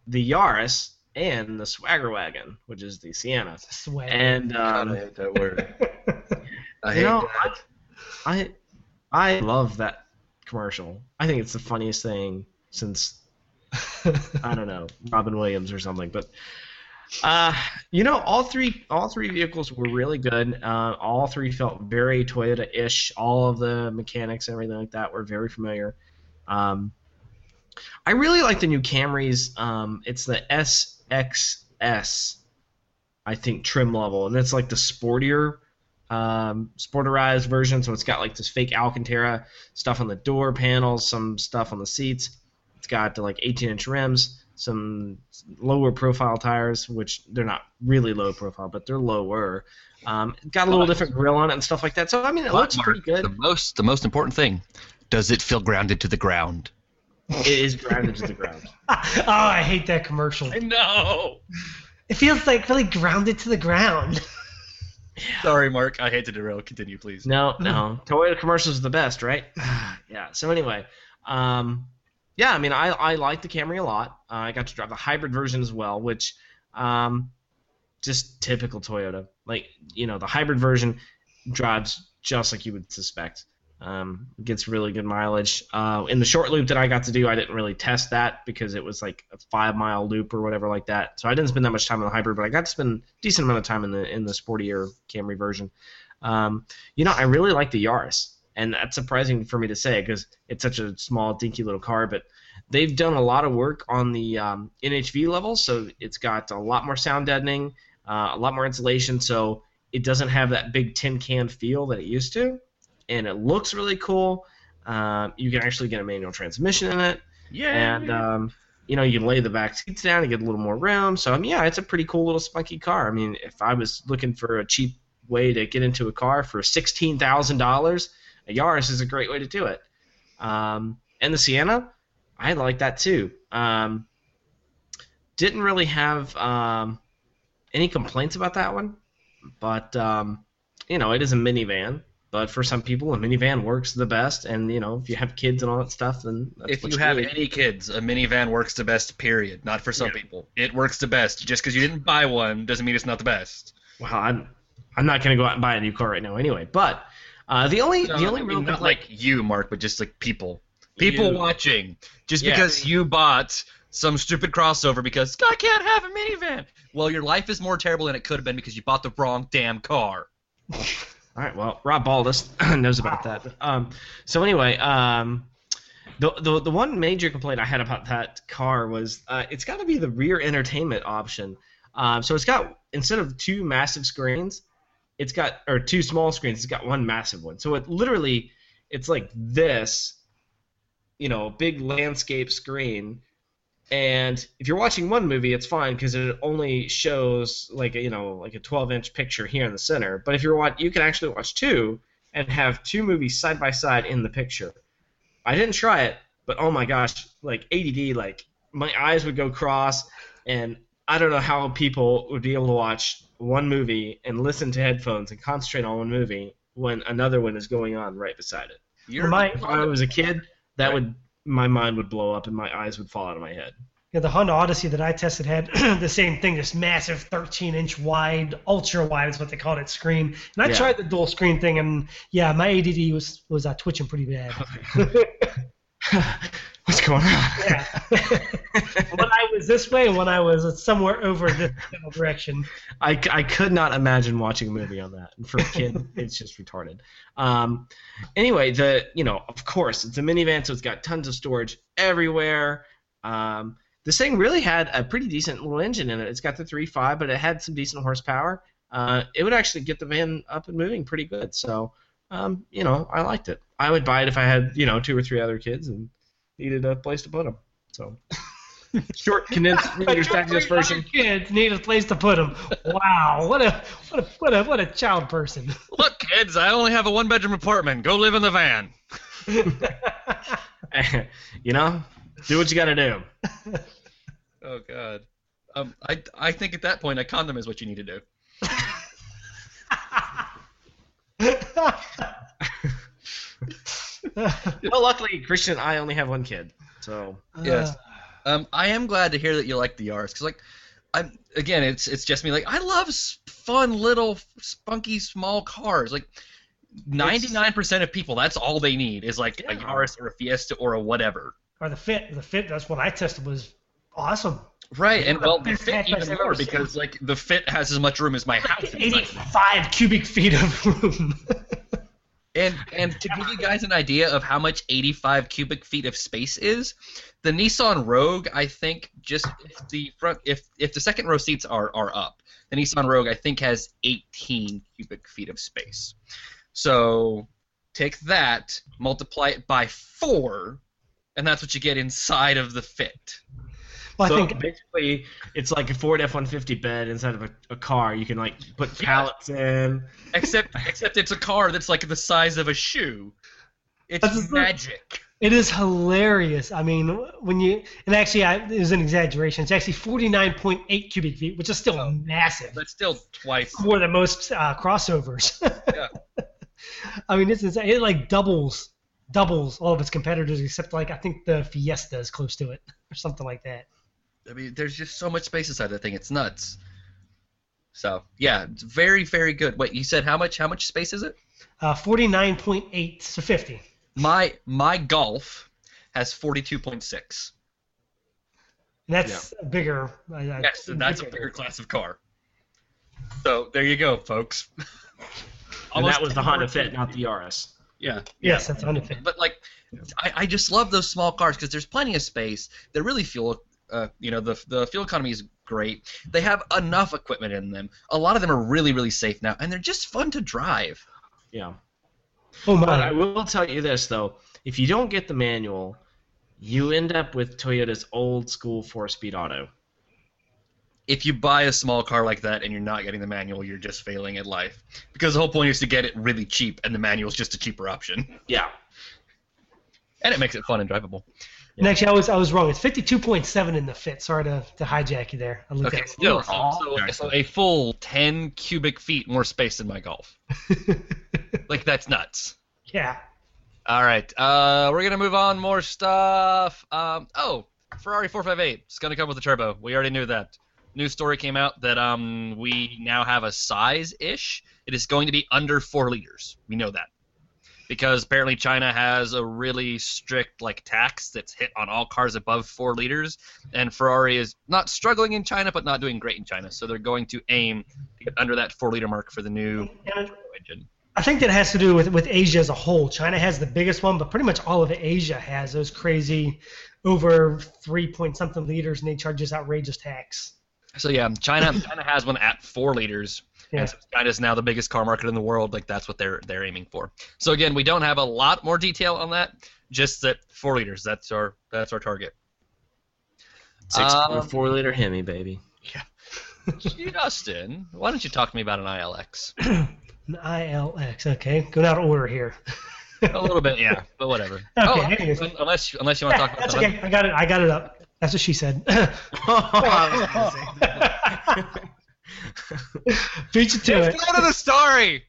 the Yaris, and the Swagger Wagon, which is the Sienna. Swagger. And I hate that word. I hate that. I love that commercial. I think it's the funniest thing since I don't know, Robin Williams or something. But all three vehicles were really good. All three felt very Toyota-ish. All of the mechanics and everything like that were very familiar. I really like the new Camrys. It's the SXS, I think, trim level, and that's like the sportier. Sporterized version, so it's got like this fake Alcantara stuff on the door panels, some stuff on the seats. It's got like 18-inch rims, some lower profile tires, which they're not really low profile, but they're lower. Got a little different grill on it and stuff like that. So I mean, it looks pretty good. The most important thing: does it feel grounded to the ground? It is grounded to the ground. Oh, I hate that commercial. I know. It feels like really grounded to the ground. Sorry, Mark. I hate to derail. Continue, please. No. Toyota commercials are the best, right? Yeah. So anyway, yeah. I mean, I like the Camry a lot. I got to drive the hybrid version as well, which just typical Toyota. Like, you know, the hybrid version drives just like you would suspect. Gets really good mileage. In the short loop that I got to do, I didn't really test that because it was like a 5-mile loop or whatever like that. So I didn't spend that much time on the hybrid, but I got to spend a decent amount of time in the sportier Camry version. I really like the Yaris, and that's surprising for me to say because it's such a small, dinky little car. But they've done a lot of work on the NHV level, so it's got a lot more sound deadening, a lot more insulation, so it doesn't have that big tin can feel that it used to. And it looks really cool. You can actually get a manual transmission in it. Yeah. And, you lay the back seats down and get a little more room. So, I mean, yeah, it's a pretty cool little spunky car. I mean, if I was looking for a cheap way to get into a car for $16,000, a Yaris is a great way to do it. And the Sienna, I like that too. Didn't really have any complaints about that one. But, it is a minivan. But for some people, a minivan works the best, and, if you have kids and all that stuff, then that's if you have any kids, a minivan works the best, period. Not for some people. It works the best. Just because you didn't buy one doesn't mean it's not the best. Well, I'm not going to go out and buy a new car right now anyway. But the only real... Not like you, Mark, but just like people. People watching. Just because you bought some stupid crossover because I can't have a minivan. Well, your life is more terrible than it could have been because you bought the wrong damn car. All right, well, Rob Baldus knows about that. So anyway, the one major complaint I had about that car was it's got to be the rear entertainment option. So it's got, instead of 2 massive screens, it's got, or 2 small screens, it's got 1 massive one. So it literally, it's like this, big landscape screen. And if you're watching one movie, it's fine because it only shows like a 12-inch picture here in the center. But if you can actually watch 2 and have 2 movies side by side in the picture. I didn't try it, but oh my gosh, like ADD, like my eyes would go cross, and I don't know how people would be able to watch one movie and listen to headphones and concentrate on one movie when another one is going on right beside it. If I was a kid, that would. My mind would blow up and my eyes would fall out of my head. Yeah, the Honda Odyssey that I tested had the same thing, this massive 13-inch wide, ultra-wide is what they called it, screen. And I tried the dual screen thing, and, yeah, my ADD was twitching pretty bad. What's going on? Yeah. When I was this way, when I was somewhere over this direction. I could not imagine watching a movie on that. And for a kid, it's just retarded. Anyway, of course, it's a minivan, so it's got tons of storage everywhere. This thing really had a pretty decent little engine in it. It's got the 3.5, but it had some decent horsepower. It would actually get the van up and moving pretty good. So you know, I liked it. I would buy it if I had, you know, 2 or 3 other kids and needed a place to put them. So short, condensed, reader's digest version. Kids need a place to put them. Wow, what a child person. Look, kids, I only have a 1-bedroom apartment. Go live in the van. You know, do what you got to do. Oh God, I think at that point a condom is what you need to do. Well, luckily Christian and I only have 1 kid, so yes. I am glad to hear that you like the Yaris, because like, again, it's just me. Like, I love fun little spunky small cars. Like 99% of people, that's all they need is like a Yaris or a Fiesta or a whatever. Or the Fit. The Fit. That's what I tested. Was awesome. Right, and well, the Fit even more, because like the Fit has as much room as my house. 85 cubic feet of room. And to give you guys an idea of how much 85 cubic feet of space is, the Nissan Rogue, I think, just if the second row seats are up, the Nissan Rogue, I think, has 18 cubic feet of space. So take that, multiply it by 4, and that's what you get inside of the Fit. Well, so I think basically it's like a Ford F-150 bed inside of a car. You can like put pallets in. Except it's a car that's like the size of a shoe. That's magic. It is hilarious. I mean, when you it was an exaggeration. It's actually 49.8 cubic feet, which is still massive. That's still twice more than most crossovers. Yeah. I mean, it's insane. It like doubles all of its competitors, except like I think the Fiesta is close to it or something like that. I mean, there's just so much space inside that thing. It's nuts. So, yeah, it's very, very good. Wait, you said how much space is it? 49.8, so 50. My Golf has 42.6. That's bigger. Yes, and that's a bigger class of car. So, there you go, folks. And that was the Honda Fit, not the Yaris. Yeah. Yes, that's Honda Fit. But, like, I just love those small cars because there's plenty of space. They're really fuel. You know, the fuel economy is great. They have enough equipment in them. A lot of them are really, really safe now, and they're just fun to drive. Yeah. Oh my. But I will tell you this, though. If you don't get the manual, you end up with Toyota's old-school 4-speed auto. If you buy a small car like that and you're not getting the manual, you're just failing at life. Because the whole point is to get it really cheap, and the manual's just a cheaper option. Yeah. And it makes it fun and drivable. And actually, I was wrong. It's 52.7 in the Fit. Sorry to hijack you there. I looked at it. Still, so a full 10 cubic feet more space than my Golf. Like, that's nuts. Yeah. All right. We're going to move on. More stuff. Ferrari 458. It's going to come with a turbo. We already knew that. News story came out that we now have a size-ish. It is going to be under 4 liters. We know that. Because apparently China has a really strict like tax that's hit on all cars above 4 liters, and Ferrari is not struggling in China but not doing great in China, so they're going to aim to get under that 4-liter mark for the new engine. I think that has to do with Asia as a whole. China has the biggest one, but pretty much all of Asia has those crazy over 3-point-something liters, and they charge this outrageous tax. So yeah, China has one at 4 liters. Yeah. And so China's now the biggest car market in the world. Like, that's what they're aiming for. So again, we don't have a lot more detail on that. Just that 4 liters. That's our target. 6.4-liter Hemi, baby. Yeah. Justin, why don't you talk to me about an ILX? An ILX. Okay, going out of order here. A little bit, yeah, but whatever. Okay. Oh, unless you want to talk about that. That's okay. I got it up. That's what she said. Feature to it. Let's go to the story.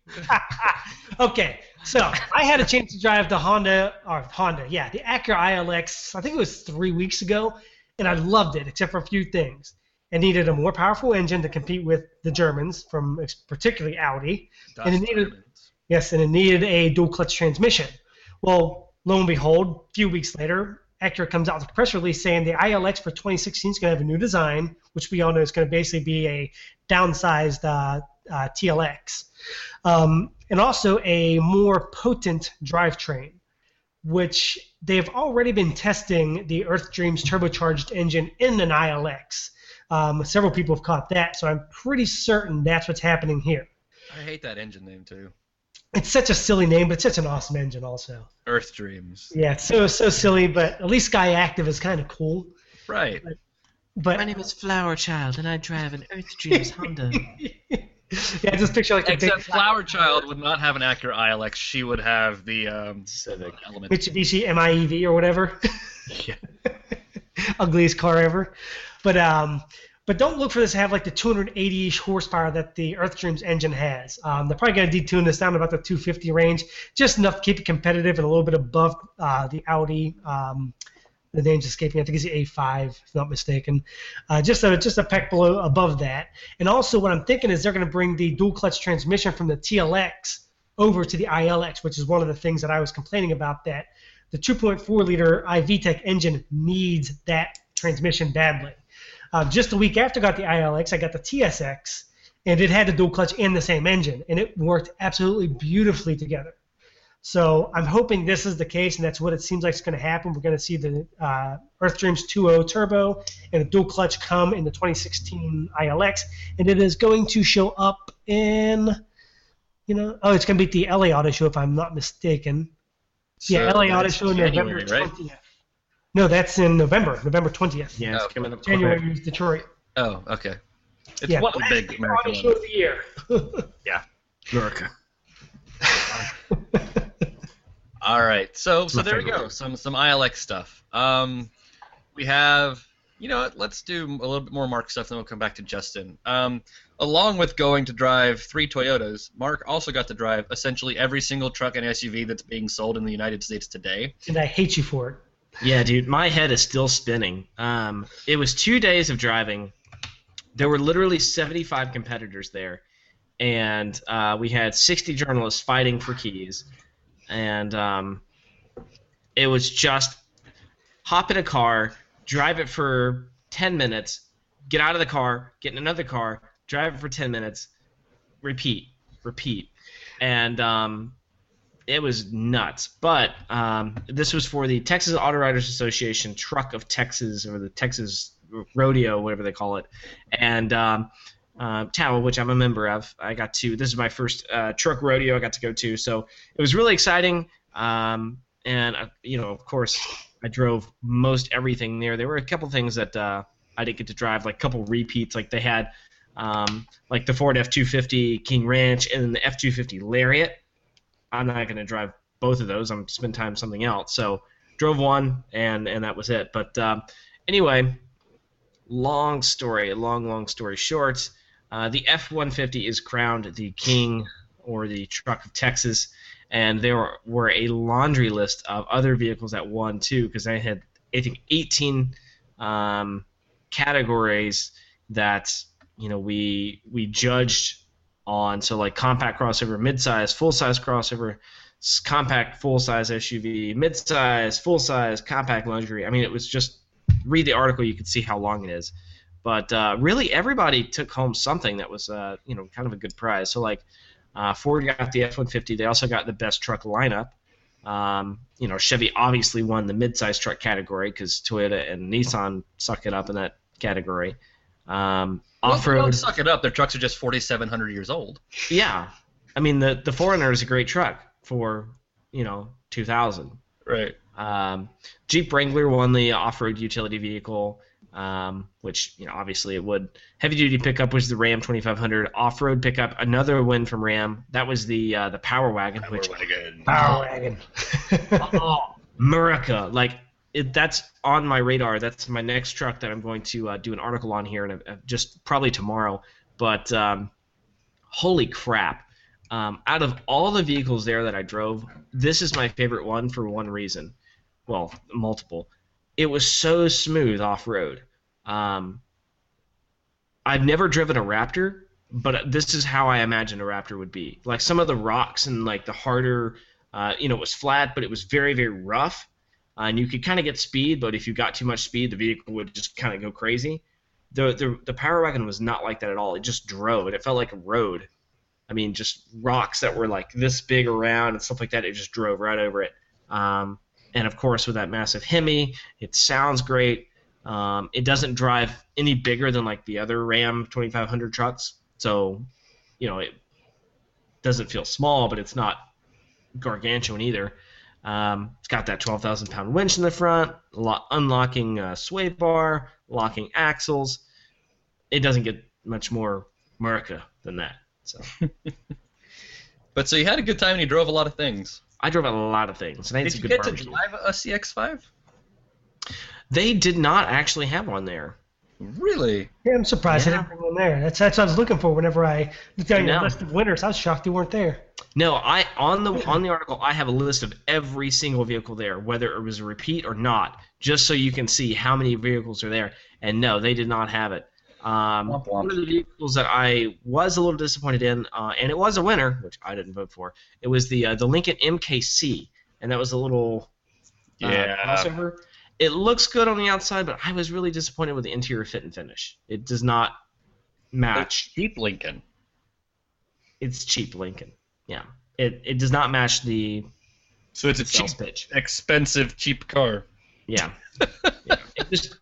Okay, so I had a chance to drive the Honda, the Acura ILX. I think it was 3 weeks ago, and I loved it, except for a few things. It needed a more powerful engine to compete with the Germans, from particularly Audi, and it needed a dual clutch transmission. Well, lo and behold, a few weeks later, Acura comes out with a press release saying the ILX for 2016 is going to have a new design, which we all know is going to basically be a downsized TLX. And also a more potent drivetrain, which they've already been testing the Earth Dreams turbocharged engine in an ILX. Several people have caught that, so I'm pretty certain that's what's happening here. I hate that engine name, too. It's such a silly name, but it's such an awesome engine also. Earth Dreams. Yeah, it's so silly, but at least Sky Active is kind of cool. Right. But my name is Flower Child, and I drive an Earth Dreams Honda. Yeah, just picture like a big Flower Child would not have an Acura ILX. She would have the Civic Element. Mitsubishi MIEV or whatever. Yeah. Ugliest car ever. But don't look for this to have like the 280-ish horsepower that the Earth Dreams engine has. They're probably going to detune this down to about the 250 range, just enough to keep it competitive and a little bit above the Audi. The name's escaping. I think it's the A5, if I'm not mistaken. Just a peck below above that. And also, what I'm thinking is they're going to bring the dual clutch transmission from the TLX over to the ILX, which is one of the things that I was complaining about. That the 2.4 liter iVTEC engine needs that transmission badly. Just the week after I got the ILX, I got the TSX, and it had the dual clutch and the same engine, and it worked absolutely beautifully together. So I'm hoping this is the case, and that's what it seems like is going to happen. We're going to see the Earth Dreams 2.0 Turbo and the dual clutch come in the 2016 ILX, and it is going to show up in, it's going to be the LA Auto Show if I'm not mistaken. So yeah, LA Auto Show January, November 20th. Right? No, that's in November 20th. Yeah, it's coming up. January is Detroit. Oh, okay. It's one of the big American show of the year. Yeah, America. All right, so there we go. Some ILX stuff. We have, let's do a little bit more Mark stuff, then we'll come back to Justin. Along with going to drive 3 Toyotas, Mark also got to drive essentially every single truck and SUV that's being sold in the United States today. And I hate you for it. Yeah, dude, my head is still spinning. It was 2 days of driving. There were literally 75 competitors there, and we had 60 journalists fighting for keys. And it was just hop in a car, drive it for 10 minutes, get out of the car, get in another car, drive it for 10 minutes, repeat. And it was nuts, but this was for the Texas Auto Riders Association Truck of Texas, or the Texas Rodeo, whatever they call it, and TAO, which I'm a member of. This is my first truck rodeo I got to go to, so it was really exciting, and of course, I drove most everything there. There were a couple things that I didn't get to drive, like a couple repeats, like they had like the Ford F-250 King Ranch and the F-250 Lariat. I'm not going to drive both of those. I'm going to spend time something else. So drove one, and that was it. But anyway, long story short, the F-150 is crowned the king, or the truck of Texas, and there were a laundry list of other vehicles that won too, because they had, I think, 18 categories that we judged on, so like compact crossover, midsize, full-size crossover, compact full-size SUV, midsize, full-size, compact luxury. I mean, it was just, read the article, you can see how long it is. But really, everybody took home something that was, kind of a good prize. So like, Ford got the F-150. They also got the best truck lineup. Chevy obviously won the midsize truck category because Toyota and Nissan suck it up in that category. Off-road. Well, don't suck it up. Their trucks are just 4,700 years old. Yeah, I mean the Forerunner is a great truck for 2000. Right. Jeep Wrangler won the off-road utility vehicle, which obviously it would. Heavy-duty pickup was the Ram 2500. Off-road pickup, another win from Ram. That was the Power Wagon. Power Wagon. Oh, America, like. That's on my radar. That's my next truck that I'm going to do an article on here, and just probably tomorrow. But holy crap! Out of all the vehicles there that I drove, this is my favorite one for one reason. Well, multiple. It was so smooth off road. I've never driven a Raptor, but this is how I imagined a Raptor would be. Like some of the rocks and like the harder, it was flat, but it was very, very rough. And you could kind of get speed, but if you got too much speed, the vehicle would just kind of go crazy. The Power Wagon was not like that at all. It just drove, and it felt like a road. I mean, just rocks that were like this big around and stuff like that. It just drove right over it. And of course, with that massive Hemi, it sounds great. It doesn't drive any bigger than like the other Ram 2500 trucks. So, doesn't feel small, but it's not gargantuan either. It's got that 12,000-pound winch in the front, unlocking sway bar, locking axles. It doesn't get much more America than that. So. But so you had a good time and you drove a lot of things. I drove a lot of things. And did you get to drive a CX-5? They did not actually have one there. Really? Yeah, I'm surprised they didn't bring one there. That's what I was looking for whenever I looked down your list of winners. I was shocked they weren't there. No, I on the article I have a list of every single vehicle there, whether it was a repeat or not, just so you can see how many vehicles are there. And no, they did not have it. One of the vehicles that I was a little disappointed in, and it was a winner, which I didn't vote for, it was the Lincoln MKC, and that was a little crossover. It looks good on the outside, but I was really disappointed with the interior fit and finish. It does not match. It's cheap Lincoln. It's cheap Lincoln, yeah. It does not match the So it's a cheap, expensive, cheap car. Yeah. Yeah. It just...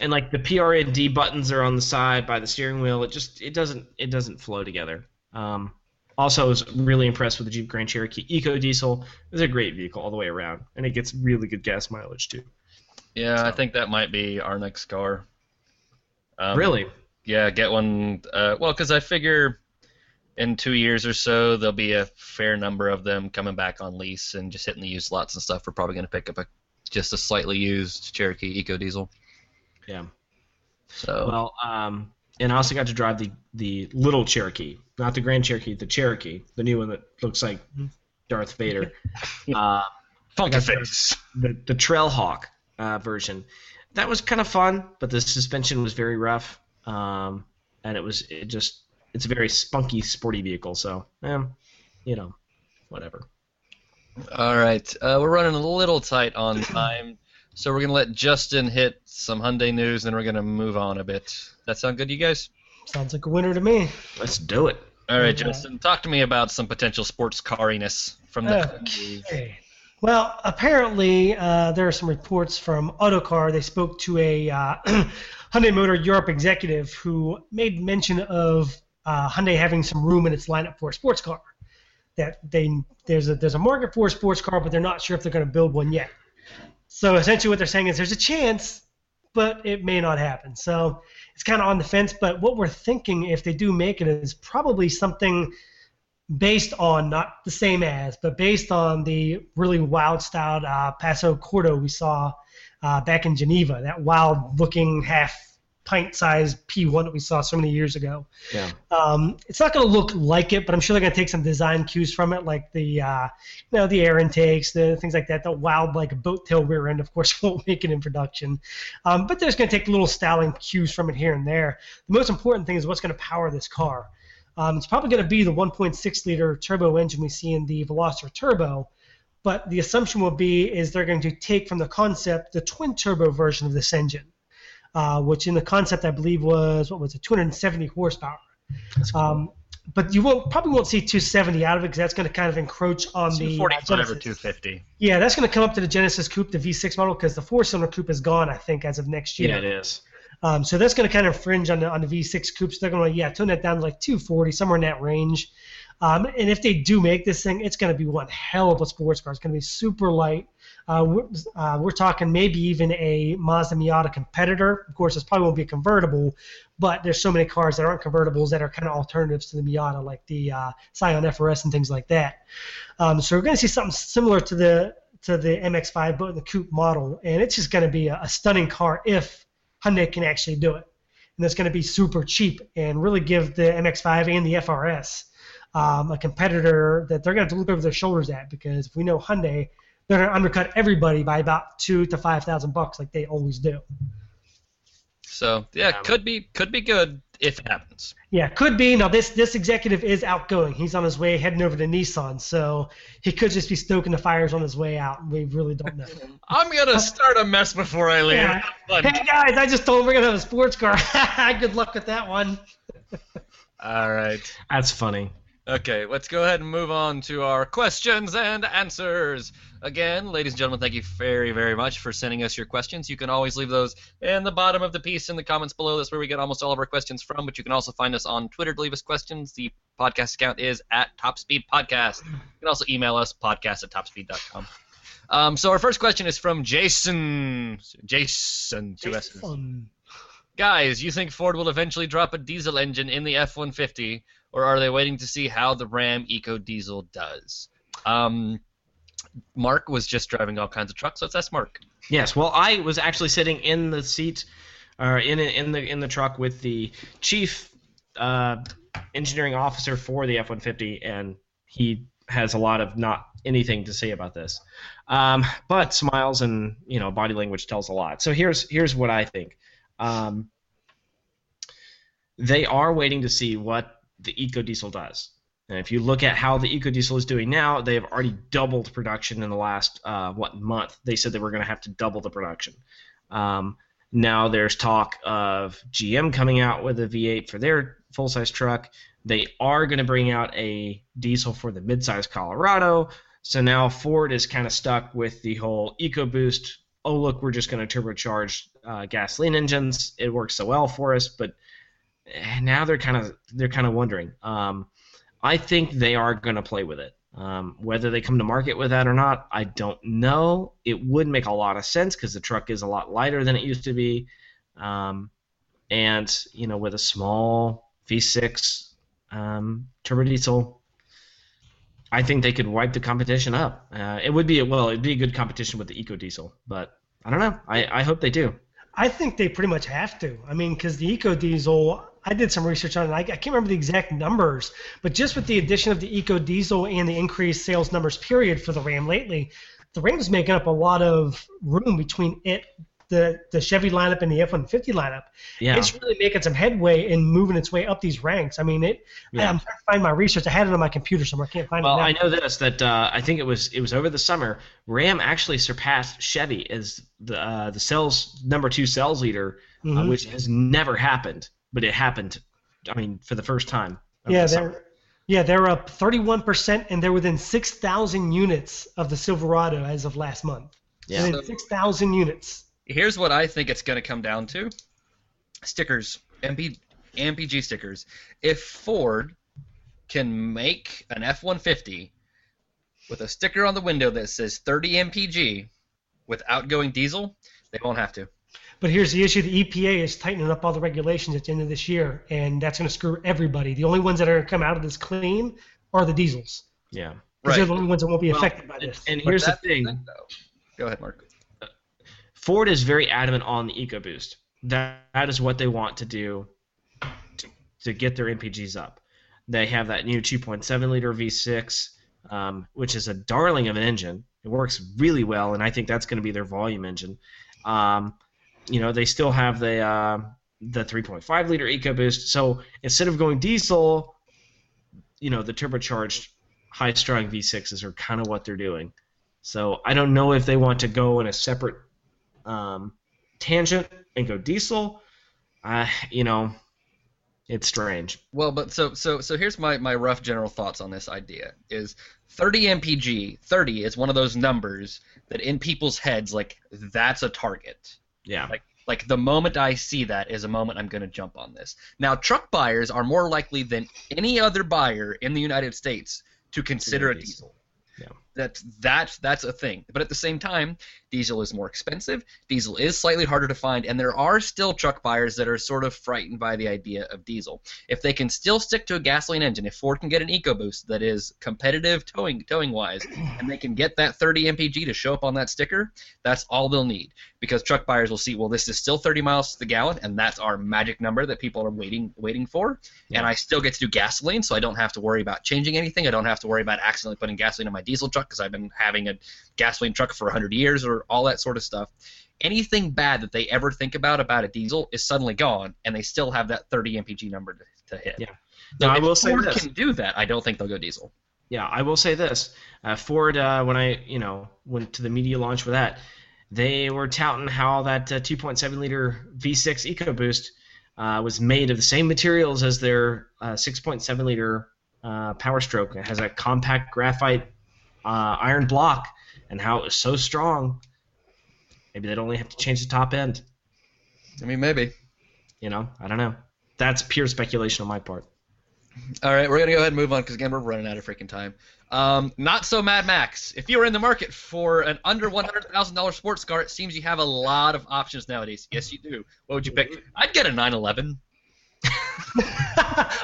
And like the PR&D buttons are on the side by the steering wheel. It doesn't flow together. Also, I was really impressed with the Jeep Grand Cherokee Eco Diesel. It's a great vehicle all the way around, and it gets really good gas mileage too. Yeah, so. I think that might be our next car. Really? Yeah, get one. Well, because I figure in 2 years or so there'll be a fair number of them coming back on lease and just hitting the used lots and stuff. We're probably going to pick up just a slightly used Cherokee Eco Diesel. Yeah. So well, and I also got to drive the little Cherokee, not the Grand Cherokee, the Cherokee, the new one that looks like Darth Vader. Funky face. The Trailhawk version. That was kind of fun, but the suspension was very rough, and it's a very spunky, sporty vehicle. So, whatever. All right, we're running a little tight on time. So we're going to let Justin hit some Hyundai news, and then we're going to move on a bit. That sound good to you guys? Sounds like a winner to me. Let's do it. All right, Justin, talk to me about some potential sports cariness from the okay. Well, apparently there are some reports from Autocar. They spoke to a Hyundai Motor Europe executive who made mention of Hyundai having some room in its lineup for a sports car. That there's a market for a sports car, but they're not sure if they're going to build one yet. So essentially what they're saying is there's a chance, but it may not happen. So it's kind of on the fence, but what we're thinking if they do make it is probably something based on, not the same as, but based on the really wild-styled Paso Corto we saw back in Geneva, that wild-looking half-pint-sized P1 that we saw so many years ago. Yeah. It's not going to look like it, but I'm sure they're going to take some design cues from it, like the the air intakes, the things like that. The wild boat tail rear end, of course, won't make it in production, but they're just going to take little styling cues from it here and there. The most important thing is what's going to power this car. It's probably going to be the 1.6-liter turbo engine we see in the Veloster Turbo, but the assumption will be is they're going to take from the concept the twin-turbo version of this engine. Which in the concept I believe was 270 horsepower. That's cool. But you probably won't see 270 out of it because that's going to kind of encroach on the 245 or 250. Yeah, that's going to come up to the Genesis Coupe, the V6 model, because the four-cylinder coupe is gone, I think, as of next year. Yeah, it is. So that's going to kind of infringe on the V6 coupe. So they're going to tone that down to like 240, somewhere in that range. And if they do make this thing, it's going to be one hell of a sports car. It's going to be super light. We're talking maybe even a Mazda Miata competitor. Of course, this probably won't be a convertible, but there's so many cars that aren't convertibles that are kind of alternatives to the Miata, like the Scion FRS and things like that. So we're going to see something similar to the MX-5, but in the coupe model. And it's just going to be a stunning car if Hyundai can actually do it. And it's going to be super cheap and really give the MX-5 and the FRS a competitor that they're going to have to look over their shoulders at, because if we know Hyundai, they're going to undercut everybody by about $2,000 to $5,000 like they always do. So yeah, could be good if it happens. Yeah, could be. Now this executive is outgoing. He's on his way heading over to Nissan, so he could just be stoking the fires on his way out. We really don't know. I'm gonna start a mess before I leave. Yeah. Hey guys, I just told him we're gonna have a sports car. Good luck with that one. All right, that's funny. Okay, let's go ahead and move on to our questions and answers. Again, ladies and gentlemen, thank you very, very much for sending us your questions. You can always leave those in the bottom of the piece in the comments below. That's where we get almost all of our questions from, but you can also find us on Twitter to leave us questions. The podcast account is at TopSpeed Podcast. You can also email us, podcast at TopSpeed.com. So our first question is from Jason. Jason, two S's. Guys, you think Ford will eventually drop a diesel engine in the F-150, or are they waiting to see how the Ram EcoDiesel does? Mark was just driving all kinds of trucks. Let's ask Mark. Yes, well, I was actually sitting in the seat, or in the truck with the chief engineering officer for the F-150, and he has a lot of not anything to say about this. But smiles and body language tells a lot. So here's what I think. They are waiting to see what the EcoDiesel does. And if you look at how the EcoDiesel is doing now, they have already doubled production in the last, month? They said they were going to have to double the production. Now there's talk of GM coming out with a V8 for their full-size truck. They are going to bring out a diesel for the mid-size Colorado. So now Ford is kind of stuck with the whole EcoBoost. Oh, look, we're just going to turbocharge gasoline engines. It works so well for us, but now they're kind of wondering. I think they are going to play with it. Whether they come to market with that or not, I don't know. It would make a lot of sense because the truck is a lot lighter than it used to be, and with a small V6 turbo diesel, I think they could wipe the competition up. It'd be a good competition with the EcoDiesel, but I don't know. I hope they do. I think they pretty much have to. I mean, because the EcoDiesel, I did some research on it. I can't remember the exact numbers, but just with the addition of the EcoDiesel and the increased sales numbers period for the Ram lately, the Ram is making up a lot of room between it, the Chevy lineup, and the F-150 lineup. Yeah. It's really making some headway and moving its way up these ranks. I mean, I'm trying to find my research. I had it on my computer somewhere. I can't find it now. Well, I know this, that I think it was over the summer, Ram actually surpassed Chevy as the sales number 2 sales leader, which has never happened. But it happened, I mean, for the first time. They're up 31%, and they're within 6,000 units of the Silverado as of last month. Yeah. Within 6,000 units. Here's what I think it's going to come down to. Stickers, MPG stickers. If Ford can make an F-150 with a sticker on the window that says 30 MPG without going diesel, they won't have to. But here's the issue. The EPA is tightening up all the regulations at the end of this year, and that's going to screw everybody. The only ones that are going to come out of this clean are the diesels. Yeah. Right. They're the only ones that won't be affected by this. And here's the thing. Go ahead, Mark. Ford is very adamant on the EcoBoost. That is what they want to do to get their MPGs up. They have that new 2.7-liter V6, which is a darling of an engine. It works really well, and I think that's going to be their volume engine. They still have the 3.5-liter EcoBoost. So instead of going diesel, the turbocharged high-strung V6s are kind of what they're doing. So I don't know if they want to go in a separate tangent and go diesel. It's strange. Well, but so here's my rough general thoughts on this idea is 30 MPG. 30 is one of those numbers that in people's heads, like, that's a target. Yeah. Like the moment I see that is a moment I'm going to jump on this. Now, truck buyers are more likely than any other buyer in the United States to consider a diesel. Yeah. That's a thing. But at the same time, diesel is more expensive, diesel is slightly harder to find, and there are still truck buyers that are sort of frightened by the idea of diesel. If they can still stick to a gasoline engine, if Ford can get an EcoBoost that is competitive towing-wise, and they can get that 30 MPG to show up on that sticker, that's all they'll need. Because truck buyers will see, well, this is still 30 miles to the gallon, and that's our magic number that people are waiting for, and I still get to do gasoline, so I don't have to worry about changing anything. I don't have to worry about accidentally putting gasoline in my diesel truck because I've been having a gasoline truck for 100 years or all that sort of stuff. Anything bad that they ever think about a diesel is suddenly gone, and they still have that 30 MPG number to hit. Yeah. Now, so I will say Ford can do that. I don't think they'll go diesel. Yeah, I will say this. Ford, when I went to the media launch with that, they were touting how that 2.7-liter V6 EcoBoost was made of the same materials as their 6.7-liter Power Stroke. It has a compact graphite iron block, and how it was so strong. Maybe they'd only have to change the top end. I mean, maybe. I don't know. That's pure speculation on my part. All right, we're going to go ahead and move on because, again, we're running out of freaking time. Not so Mad Max. If you were in the market for an under $100,000 sports car, it seems you have a lot of options nowadays. Yes, you do. What would you pick? I'd get a 911.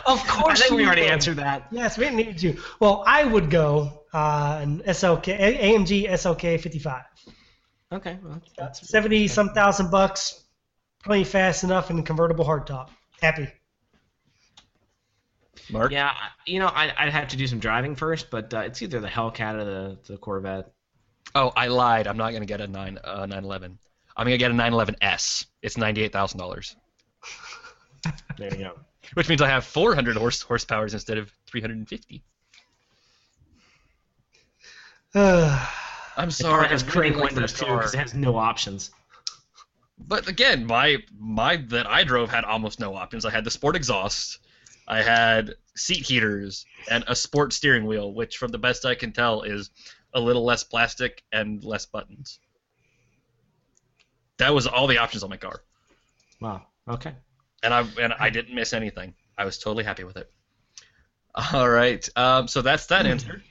Of course, we already answered that. Yes, we didn't need you. Well, I would go an SLK, AMG SLK 55. Okay, well, that's 70 some thousand bucks, plenty fast enough, and convertible hardtop. Happy. Mark? Yeah, you know, I'd have to do some driving first, but it's either the Hellcat or the Corvette. Oh, I lied. I'm not going to get a 911. I'm going to get a 911S. It's $98,000. There you go. Which means I have 400 horsepower instead of 350. I'm sorry. It has crank windows too because it has no options. But again, my that I drove had almost no options. I had the sport exhaust. I had seat heaters and a sport steering wheel, which, from the best I can tell, is a little less plastic and less buttons. That was all the options on my car. Wow. Okay. And I didn't miss anything. I was totally happy with it. All right. So that's that answer.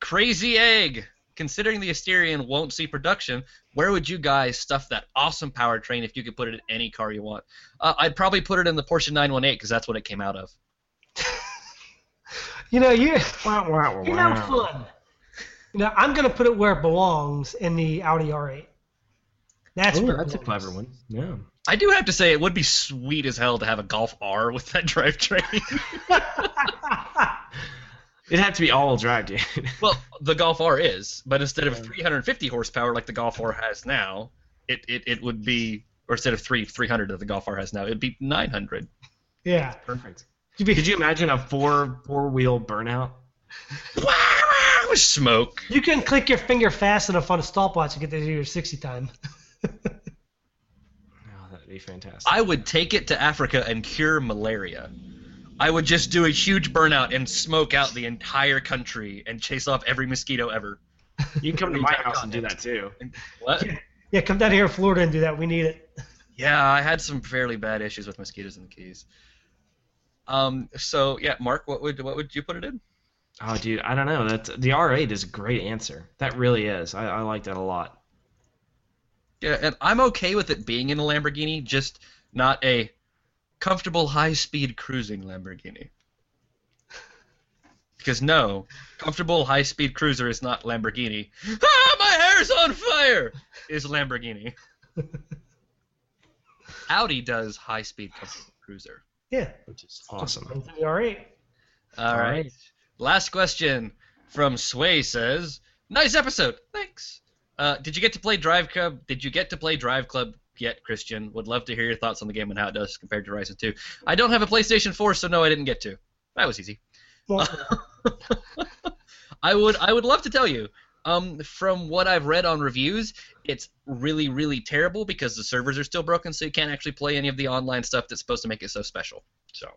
Crazy Egg. Considering the Asterion won't see production, where would you guys stuff that awesome powertrain if you could put it in any car you want? I'd probably put it in the Porsche 918 because that's what it came out of. You're no fun. You know, I'm going to put it where it belongs in the Audi R8. That's a clever one. Yeah. I do have to say it would be sweet as hell to have a Golf R with that drivetrain. It'd have to be all-wheel drive, dude. Well, the Golf R is, but instead of 350 horsepower like the Golf R has now, it would be, or instead of 300 that the Golf R has now, it'd be 900. Yeah. Perfect. Could you imagine a four-wheel burnout? With smoke. You can click your finger fast enough on a stopwatch to get to your 60 time. Oh, that'd be fantastic. I would take it to Africa and cure malaria. I would just do a huge burnout and smoke out the entire country and chase off every mosquito ever. You can come to my house and do that too. What? Yeah, come down here to Florida and do that. We need it. Yeah, I had some fairly bad issues with mosquitoes in the Keys. So yeah, Mark, what would you put it in? Oh, dude, I don't know. The R8 is a great answer. That really is. I like that a lot. Yeah, and I'm okay with it being in a Lamborghini, just not a comfortable high-speed cruising Lamborghini. Because no, comfortable high-speed cruiser is not Lamborghini. Ah, my hair's on fire! Is Lamborghini. Audi does high-speed comfortable cruiser. Yeah. Which is awesome. All right. All right. Last question from Sway says, nice episode. Thanks. Did you get to play Drive Club? Yet, Christian, would love to hear your thoughts on the game and how it does compared to Ryzen 2. I don't have a PlayStation 4, so no, I didn't get to. That was easy. Well, I would love to tell you. From what I've read on reviews, it's really, really terrible because the servers are still broken, so you can't actually play any of the online stuff that's supposed to make it so special. So,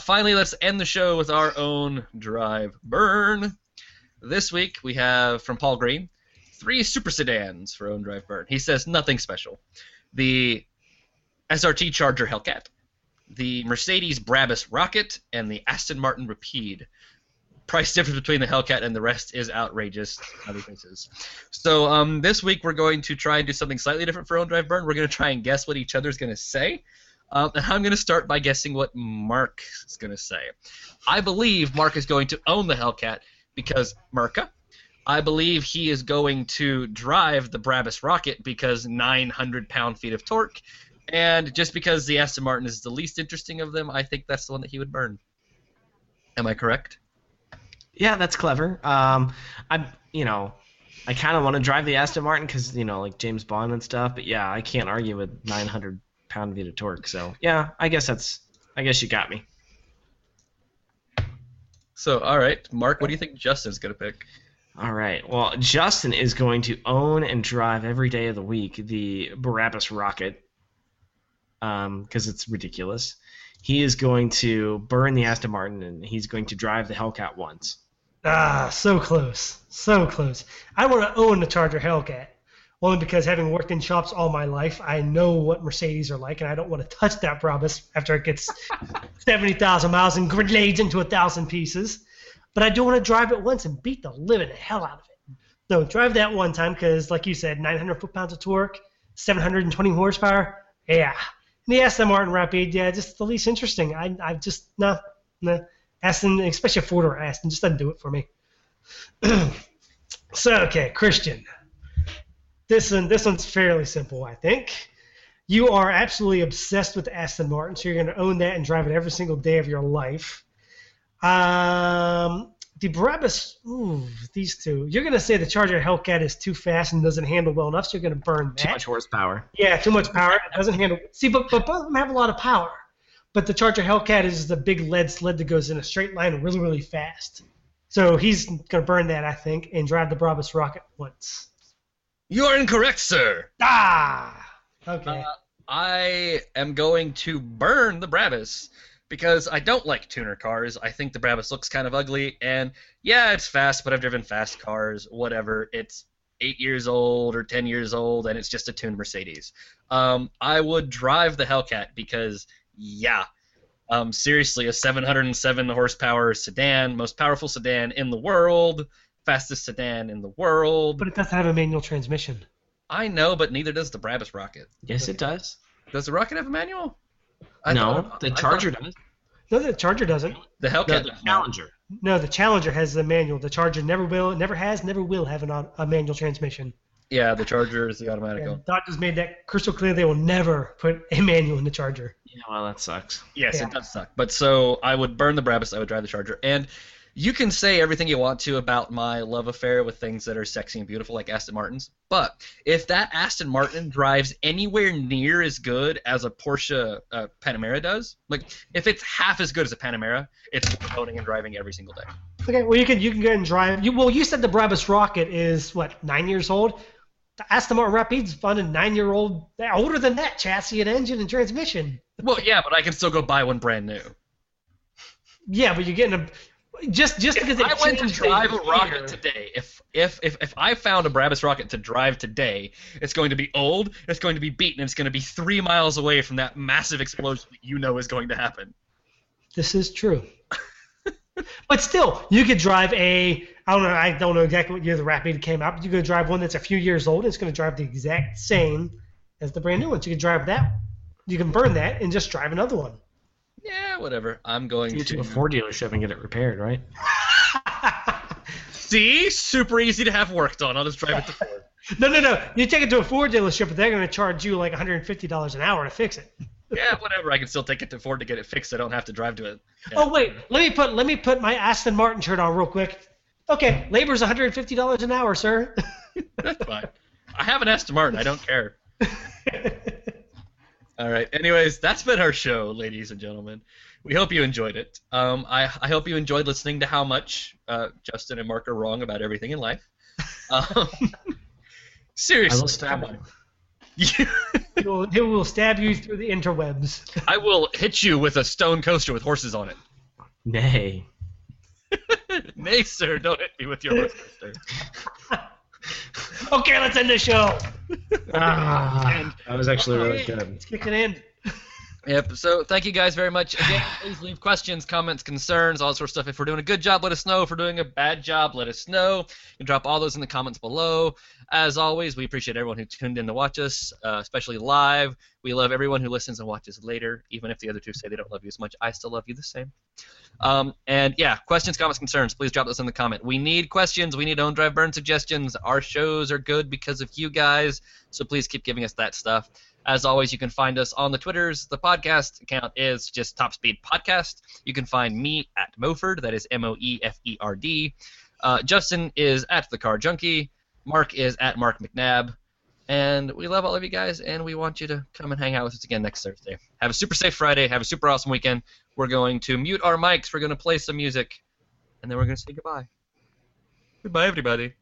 finally, let's end the show with our own Drive Burn. This week we have from Paul Green. 3 super sedans for Own Drive Burn. He says nothing special. The SRT Charger Hellcat, the Mercedes Brabus Rocket, and the Aston Martin Rapide. Price difference between the Hellcat and the rest is outrageous. Other places. So this week we're going to try and do something slightly different for Own Drive Burn. We're going to try and guess what each other's going to say. And I'm going to start by guessing what Mark is going to say. I believe Mark is going to own the Hellcat because Merca. I believe he is going to drive the Brabus Rocket because 900 pound-feet of torque. And just because the Aston Martin is the least interesting of them, I think that's the one that he would burn. Am I correct? Yeah, that's clever. I kind of want to drive the Aston Martin because, like James Bond and stuff. But yeah, I can't argue with 900 pound-feet of torque. So yeah, I guess you got me. So all right, Mark, what do you think Justin's going to pick? All right. Well, Justin is going to own and drive every day of the week the Brabus Rocket because it's ridiculous. He is going to burn the Aston Martin, and he's going to drive the Hellcat once. Ah, so close. I want to own the Charger Hellcat. only because having worked in shops all my life, I know what Mercedes are like, and I don't want to touch that promise after it gets 70,000 miles and grenades into 1,000 pieces. But I do want to drive it once and beat the living hell out of it. So drive that one time because, like you said, 900 foot-pounds of torque, 720 horsepower, yeah. And the Aston Martin Rapide, yeah, just the least interesting. I just, nah. Aston, especially a Ford or Aston, just doesn't do it for me. So, okay, Christian. This one's fairly simple, I think. You are absolutely obsessed with Aston Martin, so you're going to own that and drive it every single day of your life. The Brabus, these two. You're going to say the Charger Hellcat is too fast and doesn't handle well enough, so you're going to burn that. Too much horsepower. Yeah, too much power. It doesn't handle. See, but both of them have a lot of power. But the Charger Hellcat is the big lead sled that goes in a straight line really, really fast. So he's going to burn that, I think, and drive the Brabus Rocket once. You are incorrect, sir. Okay. I am going to burn the Brabus because I don't like tuner cars. I think the Brabus looks kind of ugly, and yeah, it's fast, but I've driven fast cars, whatever. It's 8 years old or 10 years old, and it's just a tuned Mercedes. I would drive the Hellcat because, yeah, seriously, a 707 horsepower sedan, most powerful sedan in the world. Fastest sedan in the world. But it doesn't have a manual transmission. I know, but neither does the Brabus Rocket. Yes, it does. Does the Rocket have a manual? No, the Charger does. No, the Charger doesn't. The Hellcat does. No, the Challenger. No, the Challenger has the manual. The Charger never will have a manual transmission. Yeah, the Charger is the automatic one. Dodge has made that crystal clear. They will never put a manual in the Charger. Yeah, well, that sucks. Yes, yeah. It does suck. But so I would burn the Brabus. I would drive the Charger. And you can say everything you want to about my love affair with things that are sexy and beautiful like Aston Martins, but if that Aston Martin drives anywhere near as good as a Porsche Panamera does, like if it's half as good as a Panamera, it's owning and driving every single day. Okay, well you can go ahead and drive. You said the Brabus Rocket is what, 9 years old? The Aston Martin Rapide's fun and older than that chassis and engine and transmission. Well, yeah, but I can still go buy one brand new. Yeah, but you're getting a. Just because I went to drive a Rocket today, if I found a Brabus Rocket to drive today, it's going to be old, it's going to be beaten, it's going to be 3 miles away from that massive explosion that you know is going to happen. This is true. But still, you could drive I don't know exactly what year the Rapid came out, but you could drive one that's a few years old, it's going to drive the exact same as the brand new ones. You could drive that, you can burn that, and just drive another one. Yeah, whatever. I'm going to a Ford dealership and get it repaired, right? See? Super easy to have worked on. I'll just drive it to Ford. No. You take it to a Ford dealership, but they're going to charge you like $150 an hour to fix it. Yeah, whatever. I can still take it to Ford to get it fixed. I don't have to drive to it. Yeah. Oh, wait. Let me put my Aston Martin shirt on real quick. Okay, labor's $150 an hour, sir. That's fine. I have an Aston Martin. I don't care. All right. Anyways, that's been our show, ladies and gentlemen. We hope you enjoyed it. I hope you enjoyed listening to how much Justin and Mark are wrong about everything in life. Seriously. I will stab you. He will stab you through the interwebs. I will hit you with a stone coaster with horses on it. Nay. Nay, sir. Don't hit me with your horse coaster. Okay, let's end the show. That was actually really good. It's kicking in. Yep, so thank you guys very much. Again, please leave questions, comments, concerns, all sorts of stuff. If we're doing a good job, let us know. If we're doing a bad job, let us know. You can drop all those in the comments below. As always, we appreciate everyone who tuned in to watch us, especially live. We love everyone who listens and watches later, even if the other two say they don't love you as much. I still love you the same. And, yeah, questions, comments, concerns, please drop those in the comment. We need questions. We need Own Drive Burn suggestions. Our shows are good because of you guys, so please keep giving us that stuff. As always, you can find us on the Twitters. The podcast account is just TopSpeed Podcast. You can find me at Moferd. That is MOEFERD. Justin is at The Car Junkie. Mark is at Mark McNabb. And we love all of you guys, and we want you to come and hang out with us again next Thursday. Have a super safe Friday. Have a super awesome weekend. We're going to mute our mics. We're going to play some music. And then we're going to say goodbye. Goodbye, everybody.